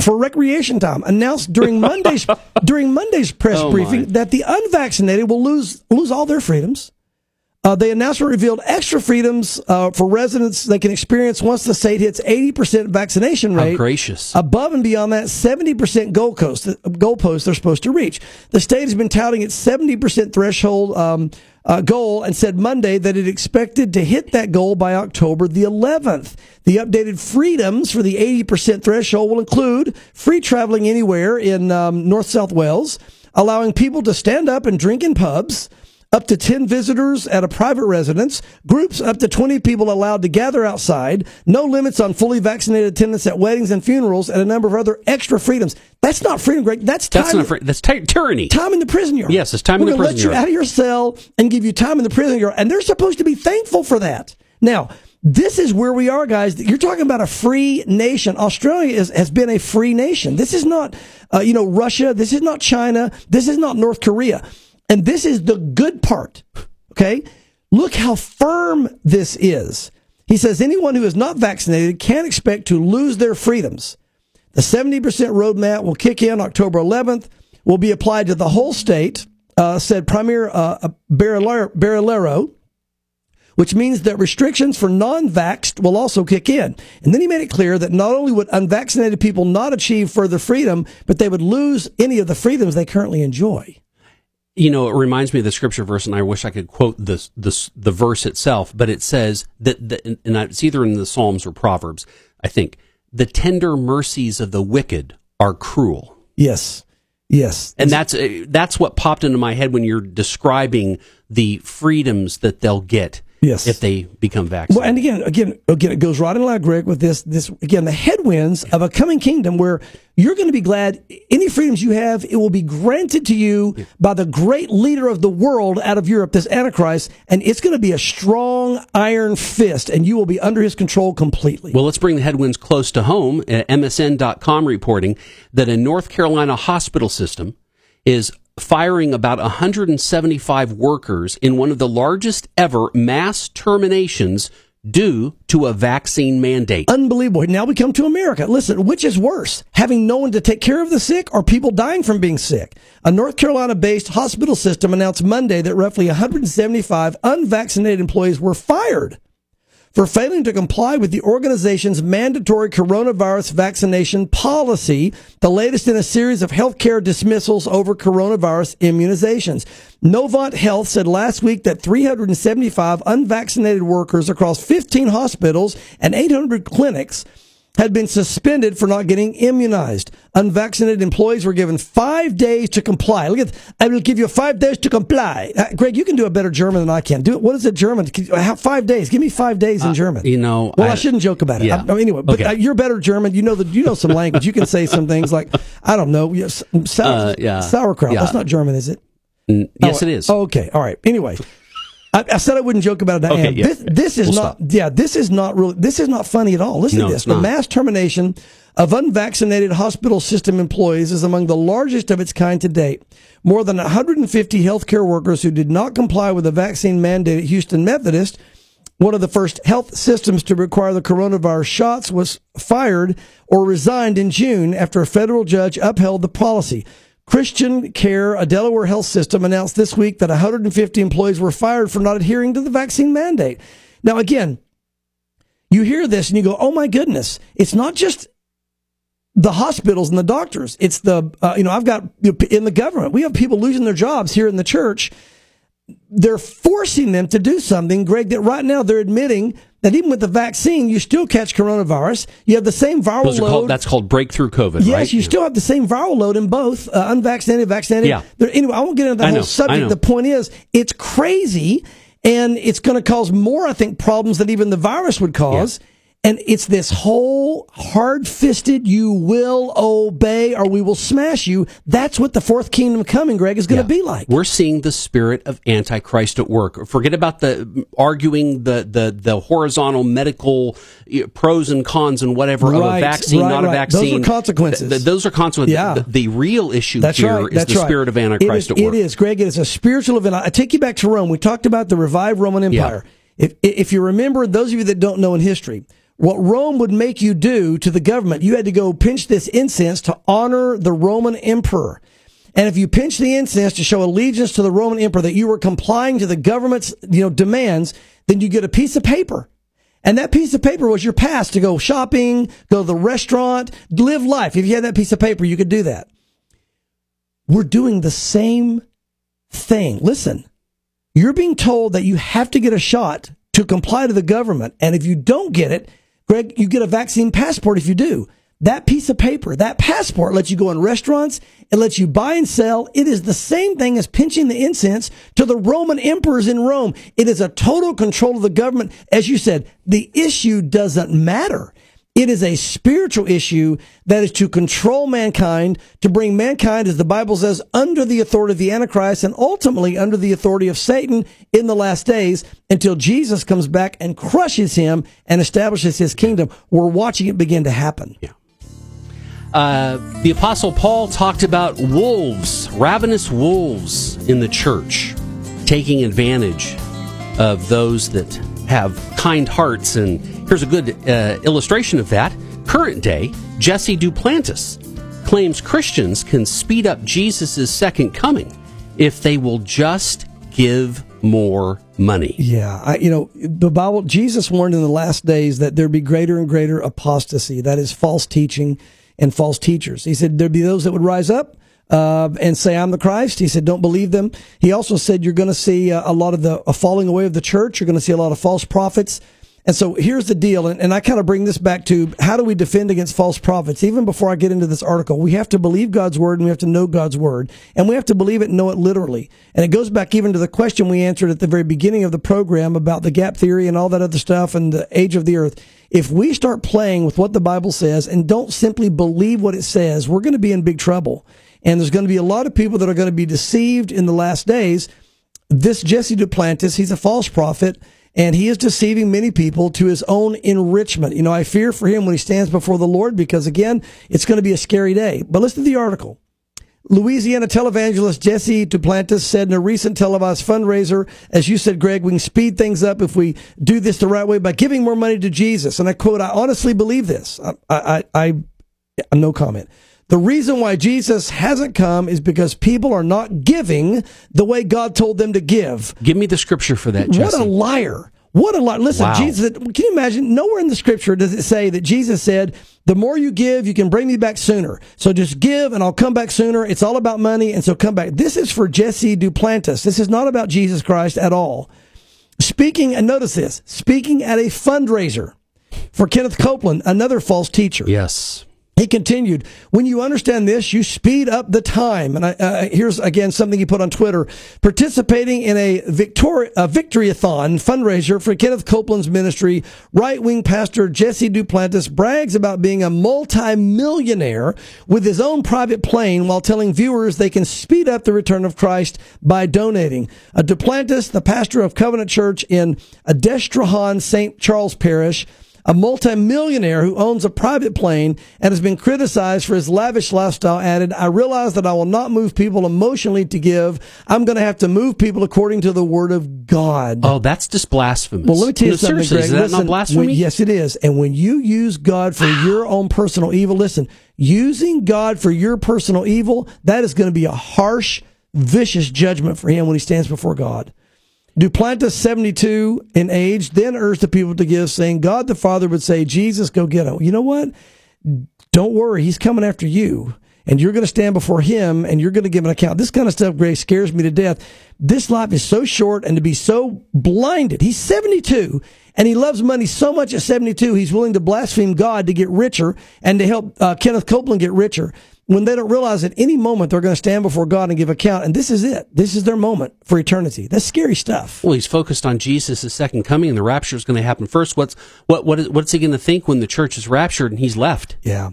For recreation time, announced during Monday's during Monday's press oh briefing my. that the unvaccinated will lose lose all their freedoms. Uh, the announcement revealed extra freedoms uh, for residents they can experience once the state hits eighty percent vaccination rate. How gracious. Above and beyond that, seventy percent goal coast, goalposts they're supposed to reach. The state has been touting its seventy percent threshold um, uh, goal and said Monday that it expected to hit that goal by October the eleventh. The updated freedoms for the eighty percent threshold will include free traveling anywhere in um, North South Wales, allowing people to stand up and drink in pubs, up to ten visitors at a private residence, groups up to twenty people allowed to gather outside, no limits on fully vaccinated attendance at weddings and funerals, and a number of other extra freedoms. That's not freedom, Greg. That's time. That's, not fr- that's ty- tyranny. Time in the prison yard. Yes, it's time We're in the prison yard. We're going to let you out of your cell and give you time in the prison yard, and they're supposed to be thankful for that. Now, this is where we are, guys. You're talking about a free nation. Australia is, has been a free nation. This is not, uh, you know, Russia. This is not China. This is not North Korea. And this is the good part, okay? Look how firm this is. He says anyone who is not vaccinated can expect to lose their freedoms. The seventy percent roadmap will kick in October eleventh, will be applied to the whole state, uh, said Premier uh, Barilero, which means that restrictions for non-vaxxed will also kick in. And then he made it clear that not only would unvaccinated people not achieve further freedom, but they would lose any of the freedoms they currently enjoy. You know, it reminds me of the scripture verse, and I wish I could quote the the, the verse itself, but it says that, the, and it's either in the Psalms or Proverbs, I think, the tender mercies of the wicked are cruel. Yes, yes. And that's that's what popped into my head when you're describing the freedoms that they'll get yes. if they become vaccinated. Well, and again, again, again, it goes right in line, Greg, with this, this again, the headwinds of a coming kingdom where you're going to be glad any freedoms you have, it will be granted to you yeah. by the great leader of the world out of Europe, this Antichrist, and it's going to be a strong iron fist, and you will be under his control completely. Well, let's bring the headwinds close to home. Uh, M S N dot com reporting that a North Carolina hospital system is firing about one hundred seventy-five workers in one of the largest ever mass terminations due to a vaccine mandate. Unbelievable. Now we come to America. Listen, which is worse, having no one to take care of the sick or people dying from being sick? A North Carolina-based hospital system announced Monday that roughly one hundred seventy-five unvaccinated employees were fired for failing to comply with the organization's mandatory coronavirus vaccination policy, the latest in a series of healthcare dismissals over coronavirus immunizations. Novant Health said last week that three hundred seventy-five unvaccinated workers across fifteen hospitals and eight hundred clinics had been suspended for not getting immunized. Unvaccinated employees were given five days to comply. Look at, I will give you five days to comply. Uh, Greg, you can do a better German than I can. Do it. What is a German? Five days. Give me five days in uh, German. You know, well, I, I shouldn't joke about it. Yeah. I, anyway, but okay. uh, you're better German. You know the, you know some language. You can say some things like, I don't know, sour, uh, yeah. sauerkraut. Yeah. That's not German, is it? Mm, yes, oh, it is. Oh, okay. All right. Anyway. I, I said I wouldn't joke about it. Okay, yeah, this, this is we'll not, stop. yeah, this is not really, this is not funny at all. Listen no, to this. The mass termination of unvaccinated hospital system employees is among the largest of its kind to date. More than one hundred fifty healthcare workers who did not comply with the vaccine mandate at Houston Methodist, one of the first health systems to require the coronavirus shots, was fired or resigned in June after a federal judge upheld the policy. Christian Care, a Delaware health system, announced this week that one hundred fifty employees were fired for not adhering to the vaccine mandate. Now, again, you hear this and you go, oh, my goodness, it's not just the hospitals and the doctors. It's the, uh, you know, I've got in the government, we have people losing their jobs here in the church. They're forcing them to do something, Greg, that right now they're admitting that even with the vaccine, you still catch coronavirus. You have the same viral Those are load. Called, that's called breakthrough COVID, yes, right? Yes, you yeah. still have the same viral load in both, uh, unvaccinated, vaccinated. Yeah. There, anyway, I won't get into that I whole know, subject. The point is, it's crazy, and it's going to cause more, I think, problems than even the virus would cause. Yeah. And it's this whole hard-fisted, you will obey or we will smash you. That's what the fourth kingdom coming, Greg, is going to yeah. be like. We're seeing the spirit of Antichrist at work. Forget about the arguing the the, the horizontal medical pros and cons and whatever right, of a vaccine, right, not right. a vaccine. Those are consequences. Th- th- those are consequences. Yeah. The, the real issue That's here right. is That's the right. spirit of Antichrist is, at work. It is, Greg. It is a spiritual event. I take you back to Rome. We talked about the revived Roman Empire. Yeah. If If you remember, those of you that don't know in history, what Rome would make you do to the government, you had to go pinch this incense to honor the Roman emperor. And if you pinch the incense to show allegiance to the Roman emperor that you were complying to the government's, you know, demands, then you get a piece of paper. And that piece of paper was your pass to go shopping, go to the restaurant, live life. If you had that piece of paper, you could do that. We're doing the same thing. Listen, you're being told that you have to get a shot to comply to the government. And if you don't get it, Greg, you get a vaccine passport if you do. That piece of paper, that passport lets you go in restaurants, it lets you buy and sell. It is the same thing as pinching the incense to the Roman emperors in Rome. It is a total control of the government. As you said, the issue doesn't matter. It is a spiritual issue that is to control mankind, to bring mankind, as the Bible says, under the authority of the Antichrist and ultimately under the authority of Satan in the last days until Jesus comes back and crushes him and establishes his kingdom. We're watching it begin to happen. Yeah. Uh, the Apostle Paul talked about wolves, ravenous wolves in the church, taking advantage of those that have kind hearts, and here's a good uh, illustration of that. Current day, Jesse Duplantis claims Christians can speed up Jesus' second coming if they will just give more money. Yeah, I, you know, the Bible, Jesus warned in the last days that there'd be greater and greater apostasy. That is false teaching and false teachers. He said there'd be those that would rise up uh, and say, I'm the Christ. He said, don't believe them. He also said you're going to see a, a lot of the a falling away of the church. You're going to see a lot of false prophets. And so here's the deal, and, and I kind of bring this back to how do we defend against false prophets? Even before I get into this article, we have to believe God's word, and we have to know God's word, and we have to believe it and know it literally. And it goes back even to the question we answered at the very beginning of the program about the gap theory and all that other stuff and the age of the earth. If we start playing with what the Bible says and don't simply believe what it says, we're going to be in big trouble. And there's going to be a lot of people that are going to be deceived in the last days. This Jesse Duplantis, he's a false prophet. And he is deceiving many people to his own enrichment. You know, I fear for him when he stands before the Lord because, again, it's going to be a scary day. But listen to the article. Louisiana televangelist Jesse Duplantis said in a recent televised fundraiser, as you said, Greg, we can speed things up if we do this the right way by giving more money to Jesus. And I quote, I honestly believe this. I, I, I, I no comment. The reason why Jesus hasn't come is because people are not giving the way God told them to give. Give me the scripture for that, Jesse. What a liar. What a liar. Listen, wow. Jesus, can you imagine? Nowhere in the scripture does it say that Jesus said, the more you give, you can bring me back sooner. So just give and I'll come back sooner. It's all about money, and so come back. This is for Jesse Duplantis. This is not about Jesus Christ at all. Speaking, and notice this, speaking at a fundraiser for Kenneth Copeland, another false teacher. Yes. He continued, when you understand this, you speed up the time. And I, uh, here's, again, something he put on Twitter. Participating in a, victor- a victory-a-thon fundraiser for Kenneth Copeland's ministry, right-wing pastor Jesse Duplantis brags about being a multimillionaire with his own private plane while telling viewers they can speed up the return of Christ by donating. Uh, Duplantis, the pastor of Covenant Church in Destrehan, Saint Charles Parish, a multimillionaire who owns a private plane and has been criticized for his lavish lifestyle, added, I realize that I will not move people emotionally to give. I'm going to have to move people according to the word of God. Oh, that's just blasphemous. Well, let me tell you no, something, seriously, Greg. Is that listen, not blasphemy? When, yes, it is. And when you use God for your own personal evil, listen, using God for your personal evil, that is going to be a harsh, vicious judgment for him when he stands before God. Duplantis, seventy-two in age, then urged the people to give, saying, God the Father would say, Jesus, go get him. You know what? Don't worry. He's coming after you, and you're going to stand before him, and you're going to give an account. This kind of stuff, Greg, scares me to death. This life is so short, and to be so blinded. He's seventy-two, and he loves money so much at seventy-two, he's willing to blaspheme God to get richer and to help uh, Kenneth Copeland get richer. When they don't realize at any moment they're going to stand before God and give account, and this is it. This is their moment for eternity. That's scary stuff. Well, he's focused on Jesus' second coming, and the rapture is going to happen first. What's what what is, what's he going to think when the church is raptured and he's left? Yeah,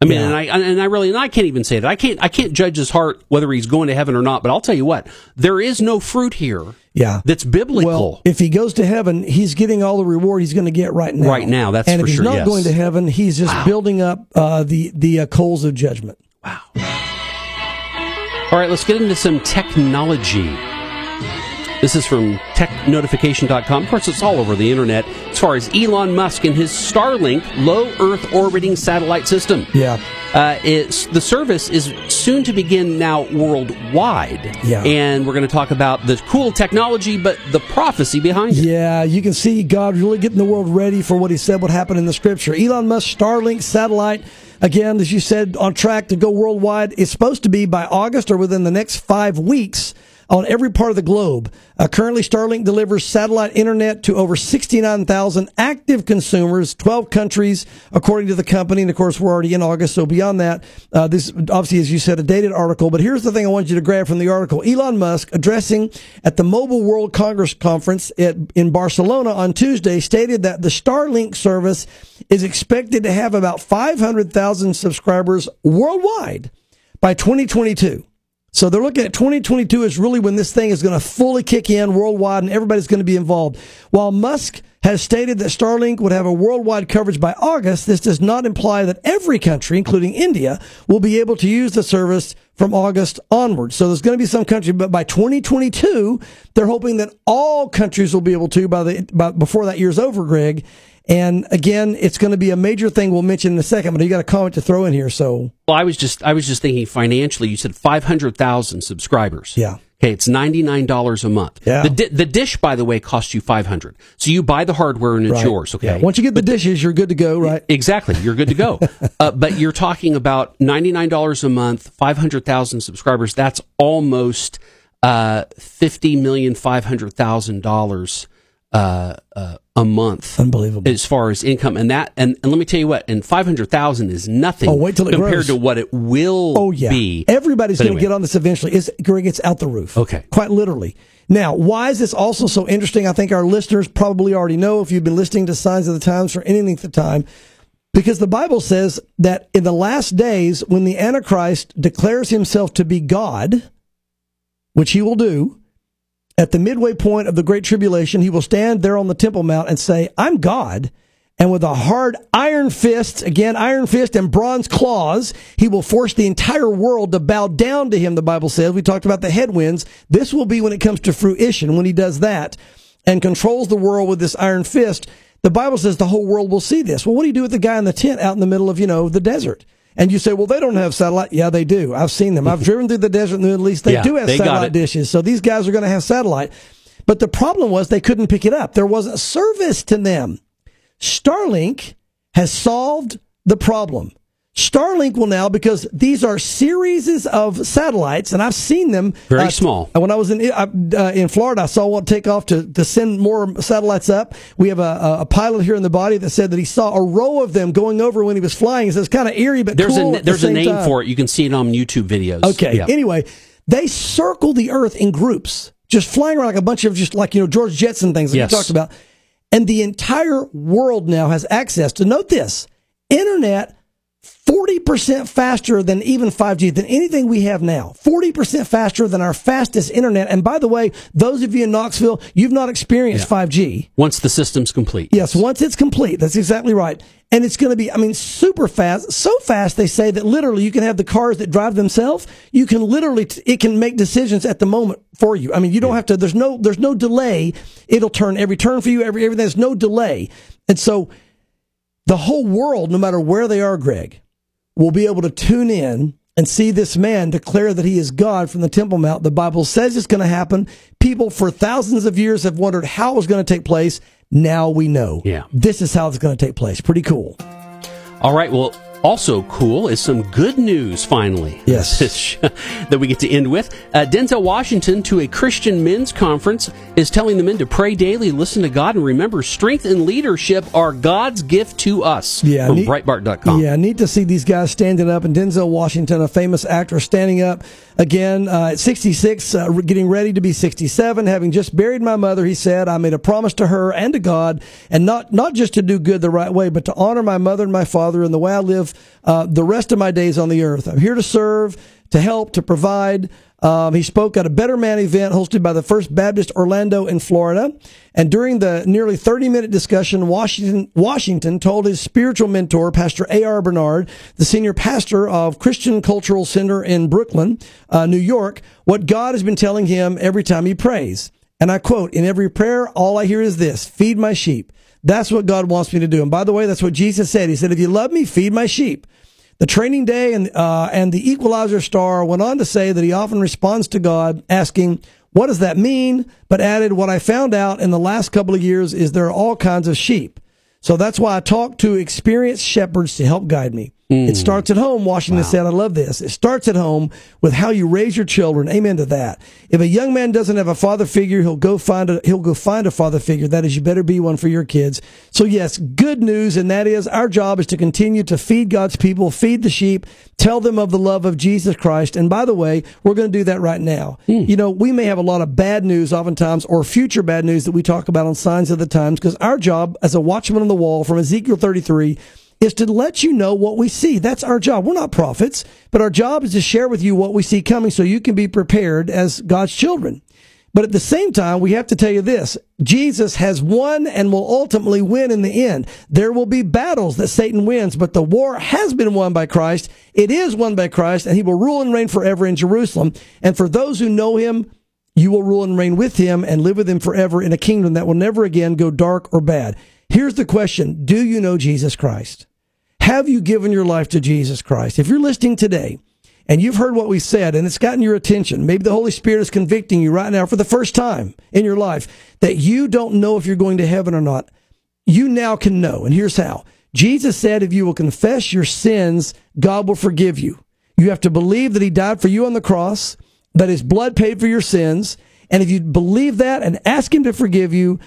I mean, yeah. and I and I really and I can't even say that. I can't I can't judge his heart whether he's going to heaven or not. But I'll tell you what, there is no fruit here. Yeah, that's biblical. Well, if he goes to heaven, he's getting all the reward he's going to get right now. Right now, that's for sure. And if he's sure, not yes. going to heaven, he's just wow. building up uh, the the uh, coals of judgment. Wow. All right, let's get into some technology. This is from tech notification dot com. Of course, it's all over the internet as far as Elon Musk and his Starlink low-Earth orbiting satellite system. Yeah. Uh, it's, the service is soon to begin now worldwide. Yeah. And we're going to talk about the cool technology, but the prophecy behind it. Yeah, you can see God really getting the world ready for what he said would happen in the scripture. Elon Musk's Starlink satellite, again, as you said, on track to go worldwide. It's supposed to be by August or within the next five weeks. On every part of the globe. Uh, currently, Starlink delivers satellite internet to over sixty-nine thousand active consumers, twelve countries, according to the company. And, of course, we're already in August, so beyond that, uh, this, obviously, as you said, a dated article. But here's the thing I want you to grab from the article. Elon Musk, addressing at the Mobile World Congress Conference at, in Barcelona on Tuesday, stated that the Starlink service is expected to have about five hundred thousand subscribers worldwide by twenty twenty-two. So they're looking at twenty twenty-two is really when this thing is going to fully kick in worldwide and everybody's going to be involved. While Musk has stated that Starlink would have a worldwide coverage by August, this does not imply that every country, including India, will be able to use the service from August onward. So there's going to be some country, but by twenty twenty-two, they're hoping that all countries will be able to by the by, before that year's over, Greg. And again, it's going to be a major thing we'll mention in a second, but you got a comment to throw in here. So, well, I was just I was just thinking financially. You said five hundred thousand subscribers. Yeah. Okay, it's ninety-nine dollars a month. Yeah. The, di- the dish, by the way, costs you five hundred dollars. So you buy the hardware and it's right. yours. Okay. Yeah. Once you get the dishes, you're good to go, right? Exactly. You're good to go. uh, but you're talking about ninety-nine dollars a month, five hundred thousand subscribers. That's almost uh, fifty million five hundred thousand dollars uh, uh, a month. Unbelievable. As far as income. And that, and, and let me tell you what, and five hundred thousand is nothing oh, wait till it compared grows. to what it will oh, yeah. be. Everybody's going to anyway. get on this eventually. It's, Greg, it's out the roof. Okay. Quite literally. Now, why is this also so interesting? I think our listeners probably already know if you've been listening to Signs of the Times for any length of time, because the Bible says that in the last days, when the Antichrist declares himself to be God, which he will do, at the midway point of the Great Tribulation, he will stand there on the Temple Mount and say, I'm God. And with a hard iron fist, again, iron fist and bronze claws, he will force the entire world to bow down to him, the Bible says. We talked about the headwinds. This will be when it comes to fruition, when he does that and controls the world with this iron fist. The Bible says the whole world will see this. Well, what do you do with the guy in the tent out in the middle of, you know, the desert? And you say, well, they don't have satellite. Yeah, they do. I've seen them. I've driven through the desert in the Middle East. They yeah, do have they satellite dishes. So these guys are going to have satellite. But the problem was they couldn't pick it up. There wasn't service to them. Starlink has solved the problem. Starlink will now, because these are series of satellites, and I've seen them. Very uh, small. When I was in uh, in Florida, I saw one take off to, to send more satellites up. We have a, a pilot here in the body that said that he saw a row of them going over when he was flying. He says, it's kind of eerie, but there's cool a, at There's the same a name time. for it. You can see it on YouTube videos. Okay. Yeah. Anyway, they circle the Earth in groups, just flying around like a bunch of just like, you know, George Jetson things that yes. we talked about. And the entire world now has access to, note this, internet forty percent faster than even five G, than anything we have now. forty percent faster than our fastest internet. And by the way, those of you in Knoxville, you've not experienced yeah. five G. Once the system's complete. Yes, once it's complete. That's exactly right. And it's going to be, I mean, super fast. So fast, they say that literally you can have the cars that drive themselves. You can literally, it can make decisions at the moment for you. I mean, you don't yeah. have to, there's no, there's no delay. It'll turn every turn for you, every, everything. There's no delay. And so, the whole world, no matter where they are, Greg, will be able to tune in and see this man declare that he is God from the Temple Mount. The Bible says it's going to happen. People for thousands of years have wondered how it was going to take place. Now we know. Yeah. This is how it's going to take place. Pretty cool. All right. Well, also cool is some good news, finally. Yes. That we get to end with. Uh, Denzel Washington, to a Christian men's conference, is telling the men to pray daily, listen to God, and remember, strength and leadership are God's gift to us. Yeah, from need, Breitbart dot com. Yeah, I need to see these guys standing up. And Denzel Washington, a famous actor, standing up again uh, at sixty-six, uh, getting ready to be sixty-seven. Having just buried my mother, he said, I made a promise to her and to God, and not, not just to do good the right way, but to honor my mother and my father and the way I live Uh, the rest of my days on the earth. I'm here to serve, to help, to provide. Um, he spoke at a Better Man event hosted by the First Baptist Orlando in Florida. And during the nearly thirty-minute discussion, Washington, Washington told his spiritual mentor, Pastor A R Bernard, the senior pastor of Christian Cultural Center in Brooklyn, uh, New York, what God has been telling him every time he prays. And I quote, in every prayer, all I hear is this, feed my sheep. That's what God wants me to do. And by the way, that's what Jesus said. He said, if you love me, feed my sheep. The Training Day and uh, and the Equalizer star went on to say that he often responds to God asking, what does that mean? But added, what I found out in the last couple of years is there are all kinds of sheep. So that's why I talk to experienced shepherds to help guide me. Mm. It starts at home, Washington wow. said. I love this. It starts at home with how you raise your children. Amen to that. If a young man doesn't have a father figure, he'll go find a, he'll go find a father figure. That is, you better be one for your kids. So yes, good news, and that is our job is to continue to feed God's people, feed the sheep, tell them of the love of Jesus Christ. And by the way, we're going to do that right now. Mm. You know, we may have a lot of bad news oftentimes, or future bad news that we talk about on Signs of the Times, because our job as a watchman on the wall from Ezekiel thirty-three is to let you know what we see. That's our job. We're not prophets, but our job is to share with you what we see coming so you can be prepared as God's children. But at the same time, we have to tell you this. Jesus has won and will ultimately win in the end. There will be battles that Satan wins, but the war has been won by Christ. It is won by Christ, and he will rule and reign forever in Jerusalem. And for those who know him, you will rule and reign with him and live with him forever in a kingdom that will never again go dark or bad. Here's the question. Do you know Jesus Christ? Have you given your life to Jesus Christ? If you're listening today and you've heard what we said and it's gotten your attention, maybe the Holy Spirit is convicting you right now for the first time in your life that you don't know if you're going to heaven or not, you now can know. And here's how. Jesus said, if you will confess your sins, God will forgive you. You have to believe that he died for you on the cross, that his blood paid for your sins. And if you believe that and ask him to forgive you,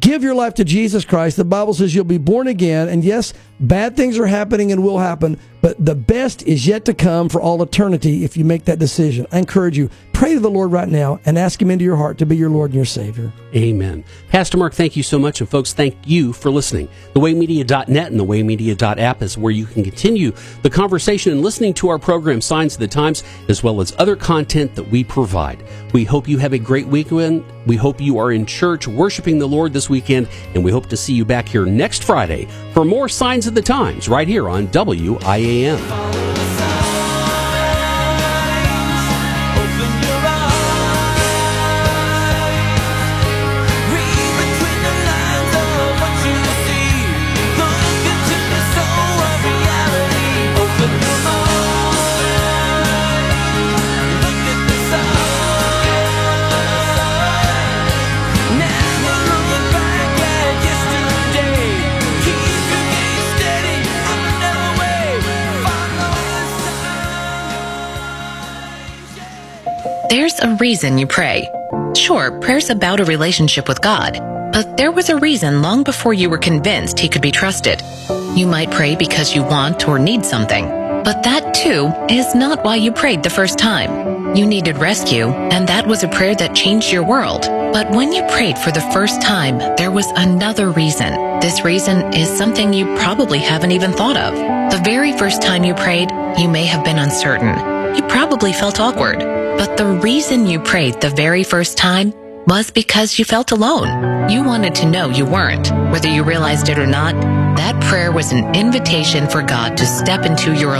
give your life to Jesus Christ. The Bible says you'll be born again. And yes, bad things are happening and will happen, but the best is yet to come for all eternity if you make that decision. I encourage you, pray to the Lord right now and ask him into your heart to be your Lord and your Savior. Amen. Pastor Mark, thank you so much. And folks, thank you for listening. the way media dot net and the way media dot app is where you can continue the conversation and listening to our program, Signs of the Times, as well as other content that we provide. We hope you have a great weekend. We hope you are in church worshiping the Lord this weekend. And we hope to see you back here next Friday for more Signs of the Times right here on W I A M. There's a reason you pray. Sure, prayer's about a relationship with God, but there was a reason long before you were convinced he could be trusted. You might pray because you want or need something, but that too is not why you prayed the first time. You needed rescue, and that was a prayer that changed your world. But when you prayed for the first time, there was another reason. This reason is something you probably haven't even thought of. The very first time you prayed, you may have been uncertain. You probably felt awkward. But the reason you prayed the very first time was because you felt alone. You wanted to know you weren't. Whether you realized it or not, that prayer was an invitation for God to step into your